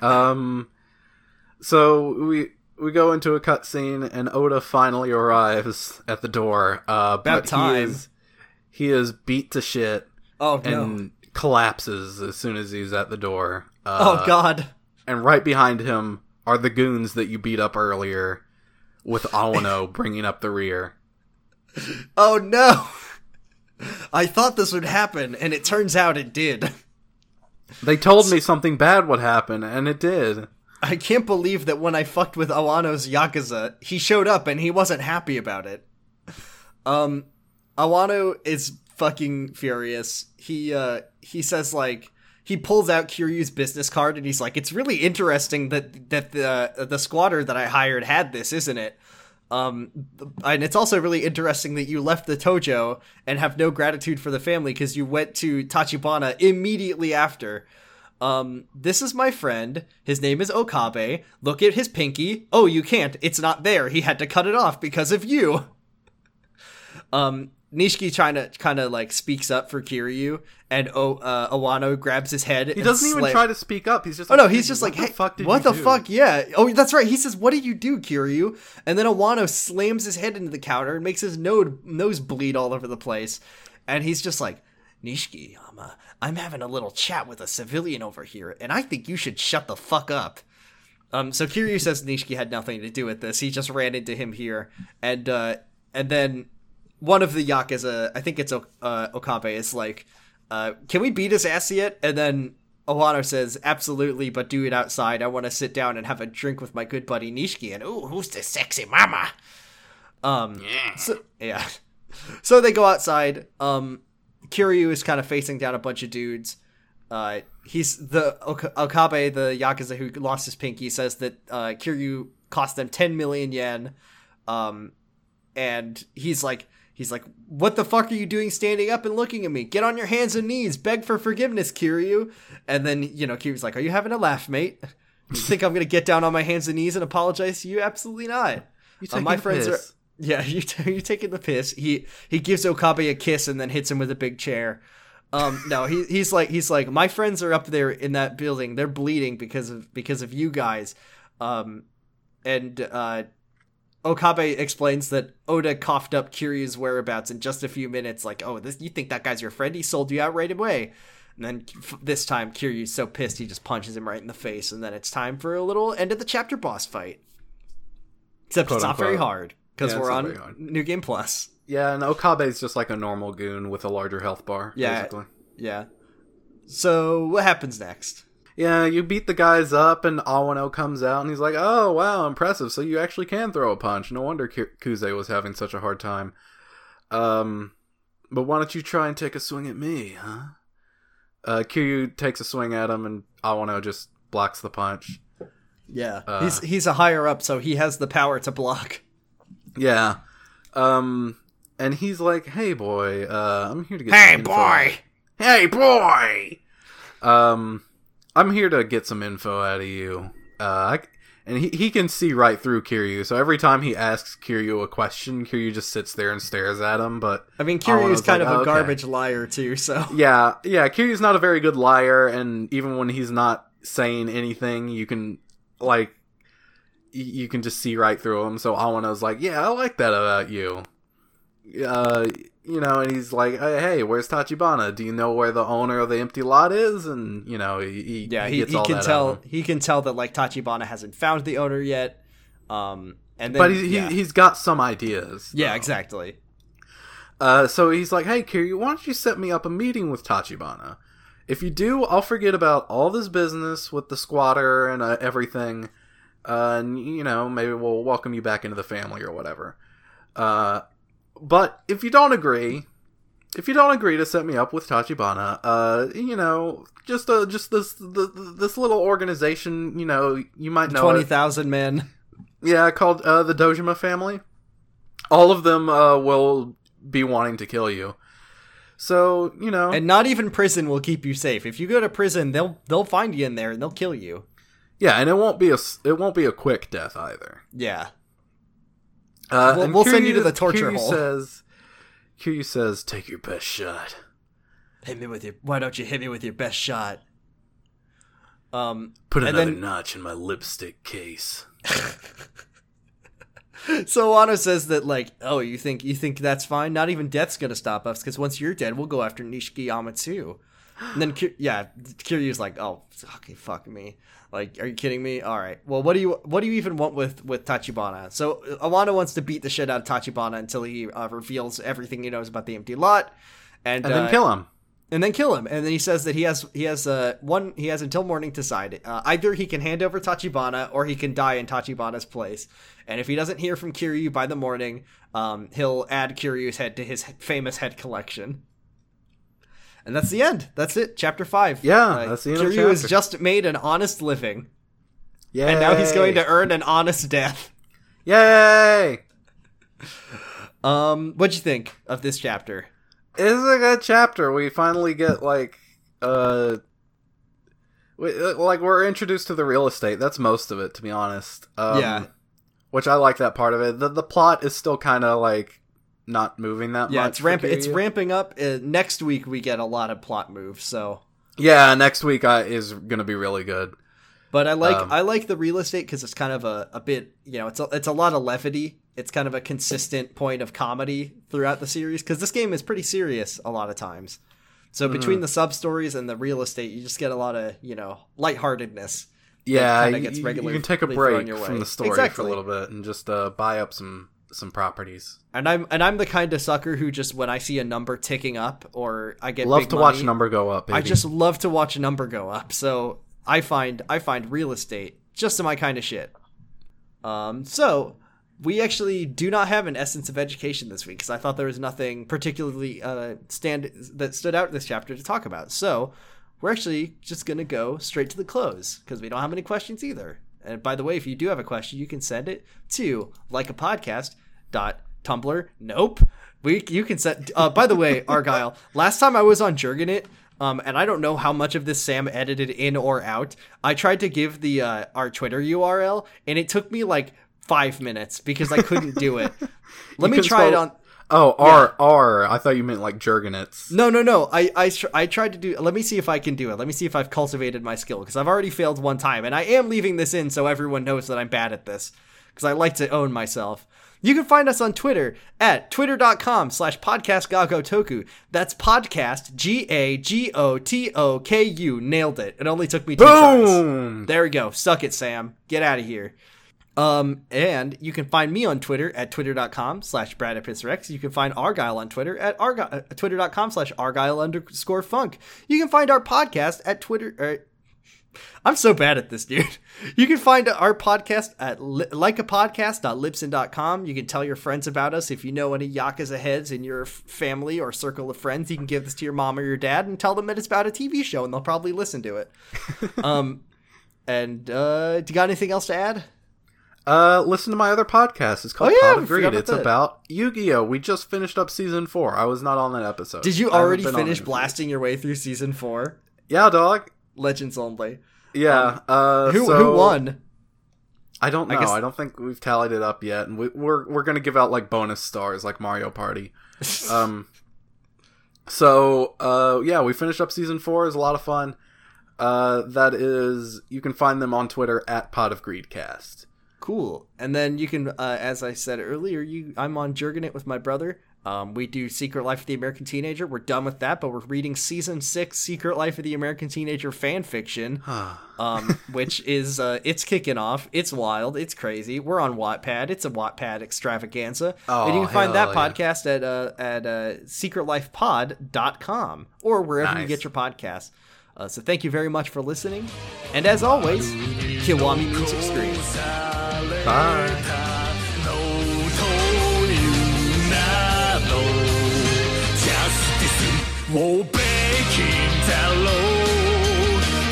So, we go into a cutscene, and Oda finally arrives at the door. About time. He is beat to shit. Oh, no. And collapses as soon as he's at the door. Oh, God. And right behind him are the goons that you beat up earlier, with Awano bringing up the rear. Oh, no! I thought this would happen, and it turns out it did. They told me something bad would happen, and it did. I can't believe that when I fucked with Awano's Yakuza, he showed up and he wasn't happy about it. Awano is fucking furious. He says, like, he pulls out Kiryu's business card and he's like, it's really interesting that the squatter that I hired had this, isn't it? And it's also really interesting that you left the dojo and have no gratitude for the family because you went to Tachibana immediately after. This is my friend. His name is Okabe. Look at his pinky. Oh, you can't. It's not there. He had to cut it off because of you. Nishiki kind of like speaks up for Kiryu, and Awano grabs his head. He doesn't even try to speak up. He's just like, oh no, he's just like, hey, what the fuck? Yeah. Oh, that's right. He says, "What did you do, Kiryu?" And then Awano slams his head into the counter and makes his nose bleed all over the place. And he's just like, Nishikiyama, I'm having a little chat with a civilian over here, and I think you should shut the fuck up. So Kiryu says Nishiki had nothing to do with this. He just ran into him here, and then. One of the Yakuza, I think it's Okabe, is like, can we beat his ass yet? And then Awano says, absolutely, but do it outside. I want to sit down and have a drink with my good buddy Nishiki. And, ooh, who's the sexy mama? Yeah. So they go outside. Kiryu is kind of facing down a bunch of dudes. He's the Okabe, the Yakuza who lost his pinky, says that Kiryu cost them 10 million yen. And he's like, what the fuck are you doing standing up and looking at me? Get on your hands and knees. Beg for forgiveness, Kiryu. And then, Kiryu's like, are you having a laugh, mate? You think I'm going to get down on my hands and knees and apologize to you? Absolutely not. You taking my friends piss. You're taking the piss. He gives Okabe a kiss and then hits him with a big chair. No, he's like, my friends are up there in that building. They're bleeding because of you guys. Okabe explains that Oda coughed up Kiryu's whereabouts in just a few minutes, like, oh, you think that guy's your friend? He sold you out right away. And then this time, Kiryu's so pissed, he just punches him right in the face, and then it's time for a little end-of-the-chapter boss fight. Except quote, it's unquote. Not very hard, because we're on New Game Plus. Yeah, and Okabe's just like a normal goon with a larger health bar, basically. Yeah. So, what happens next? Yeah, you beat the guys up, and Awano comes out, and he's like, oh, wow, impressive, so you actually can throw a punch. No wonder Kuze was having such a hard time. But why don't you try and take a swing at me, huh? Kiryu takes a swing at him, and Awano just blocks the punch. Yeah, he's a higher up, so he has the power to block. Yeah. And he's like, hey, boy, I'm here to get some info. I'm here to get some info out of you. And he can see right through Kiryu, so every time he asks Kiryu a question, Kiryu just sits there and stares at him, but... I mean, Kiryu's kind of a garbage liar, too, so... Yeah, Kiryu's not a very good liar, and even when he's not saying anything, you can, like... You can just see right through him, so Awano's like, yeah, I like that about you. And he's like, hey, where's Tachibana? Do you know where the owner of the empty lot is? And, he can tell that, like, Tachibana hasn't found the owner yet. He's got some ideas. Yeah, though. Exactly. So he's like, hey, Kiryu, why don't you set me up a meeting with Tachibana? If you do, I'll forget about all this business with the squatter and everything. And maybe we'll welcome you back into the family or whatever. But if you don't agree to set me up with Tachibana, just this little organization, you might know 20,000 men. Yeah, called the Dojima family. All of them will be wanting to kill you. So, and not even prison will keep you safe. If you go to prison, they'll find you in there and they'll kill you. Yeah, and it won't be a quick death either. Yeah. We'll send you to the torture hole. Kiryu says, take your best shot. Why don't you hit me with your best shot? Put another notch in my lipstick case. So Wano says that, like, oh, you think that's fine? Not even death's gonna stop us, because once you're dead, we'll go after Nishikiyama too. And then, Kiryu's like, oh, okay, fuck me. Like, are you kidding me? All right. Well, what do you even want with Tachibana? So Awano wants to beat the shit out of Tachibana until he reveals everything he knows about the empty lot, and then kill him. And then kill him. And then he says that he has until morning to decide. Either he can hand over Tachibana or he can die in Tachibana's place. And if he doesn't hear from Kiryu by the morning, he'll add Kiryu's head to his famous head collection. And that's the end. That's it. Chapter 5. Yeah, that's the end of the chapter. Kiryu has just made an honest living. Yay. And now he's going to earn an honest death. Yay! What'd you think of this chapter? This is a good chapter. We finally get, we're introduced to the real estate. That's most of it, to be honest. Yeah. Which I like that part of it. The plot is still kind of, not moving that much. Yeah, it's ramping up. Next week we get a lot of plot moves, so... Yeah, next week is going to be really good. But I like the real estate because it's kind of a bit, it's a lot of levity. It's kind of a consistent point of comedy throughout the series because this game is pretty serious a lot of times. So between the sub-stories and the real estate, you just get a lot of, lightheartedness. Yeah, you can take a break from the story for a little bit and just buy up some properties. And I'm the kind of sucker who just, when I see a number ticking up or I get love to watch a number go up, baby. I just love to watch a number go up. So I find real estate just my kind of shit. So we actually do not have an essence of education this week because I thought there was nothing particularly that stood out in this chapter to talk about. So we're actually just going to go straight to the close because we don't have any questions either. And by the way, if you do have a question, you can send it to likeapodcast.tumblr. Nope. You can send. By the way, Argyle, last time I was on Jurgenit, and I don't know how much of this Sam edited in or out, I tried to give the our Twitter URL, and it took me 5 minutes because I couldn't do it. Let me try it on. Oh, R. I thought you meant Jurgenitz. No. I tried to do... Let me see if I can do it. Let me see if I've cultivated my skill, because I've already failed one time, and I am leaving this in so everyone knows that I'm bad at this, because I like to own myself. You can find us on Twitter at twitter.com/podcastgagotoku. That's podcast, Gagotoku. Nailed it. It only took me 2 tries. Boom! There we go. Suck it, Sam. Get out of here. And you can find me on Twitter at twitter.com/bradapisrex. You can find Argyle on Twitter at twitter.com/argyle_funk. You can find our podcast at Twitter. I'm so bad at this, dude. You can find our podcast at likeapodcast.libsyn.com. You can tell your friends about us. If you know any Yakuza heads in your family or circle of friends, you can give this to your mom or your dad and tell them that it's about a TV show and they'll probably listen to it. And do you got anything else to add? Listen to my other podcast. It's called Pot of Greed. It's about Yu-Gi-Oh! We just finished up season 4. I was not on that episode. Did you already finish blasting your way through season 4? Yeah, dog. Legends only. Yeah. Who won? I don't know. I don't think we've tallied it up yet, and we're gonna give out bonus stars like Mario Party. We finished up season 4. It was a lot of fun. You can find them on Twitter at Pot of Greedcast. Cool. And then you can, as I said earlier, I'm on Jurgenit with my brother. We do Secret Life of the American Teenager. We're done with that, but we're reading season 6 Secret Life of the American Teenager fan fiction, which is, it's kicking off. It's wild. It's crazy. We're on Wattpad. It's a Wattpad extravaganza. Oh, and you can find that podcast at secretlifepod.com or wherever you get your podcasts. So thank you very much for listening. And as always, Kiwami Music Streams. Bye. Oh, breaking the law,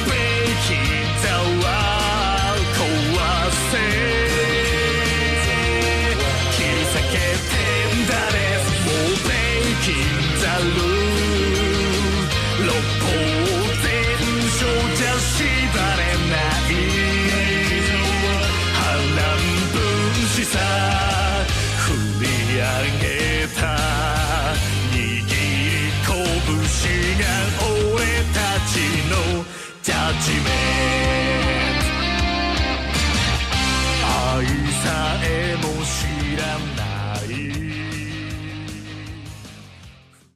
breaking the world, 壊せ 切り裂けてんだれ Oh, breaking the law 六法全書じゃ縛れない波乱分子さ振り上げた 愛さえも知らない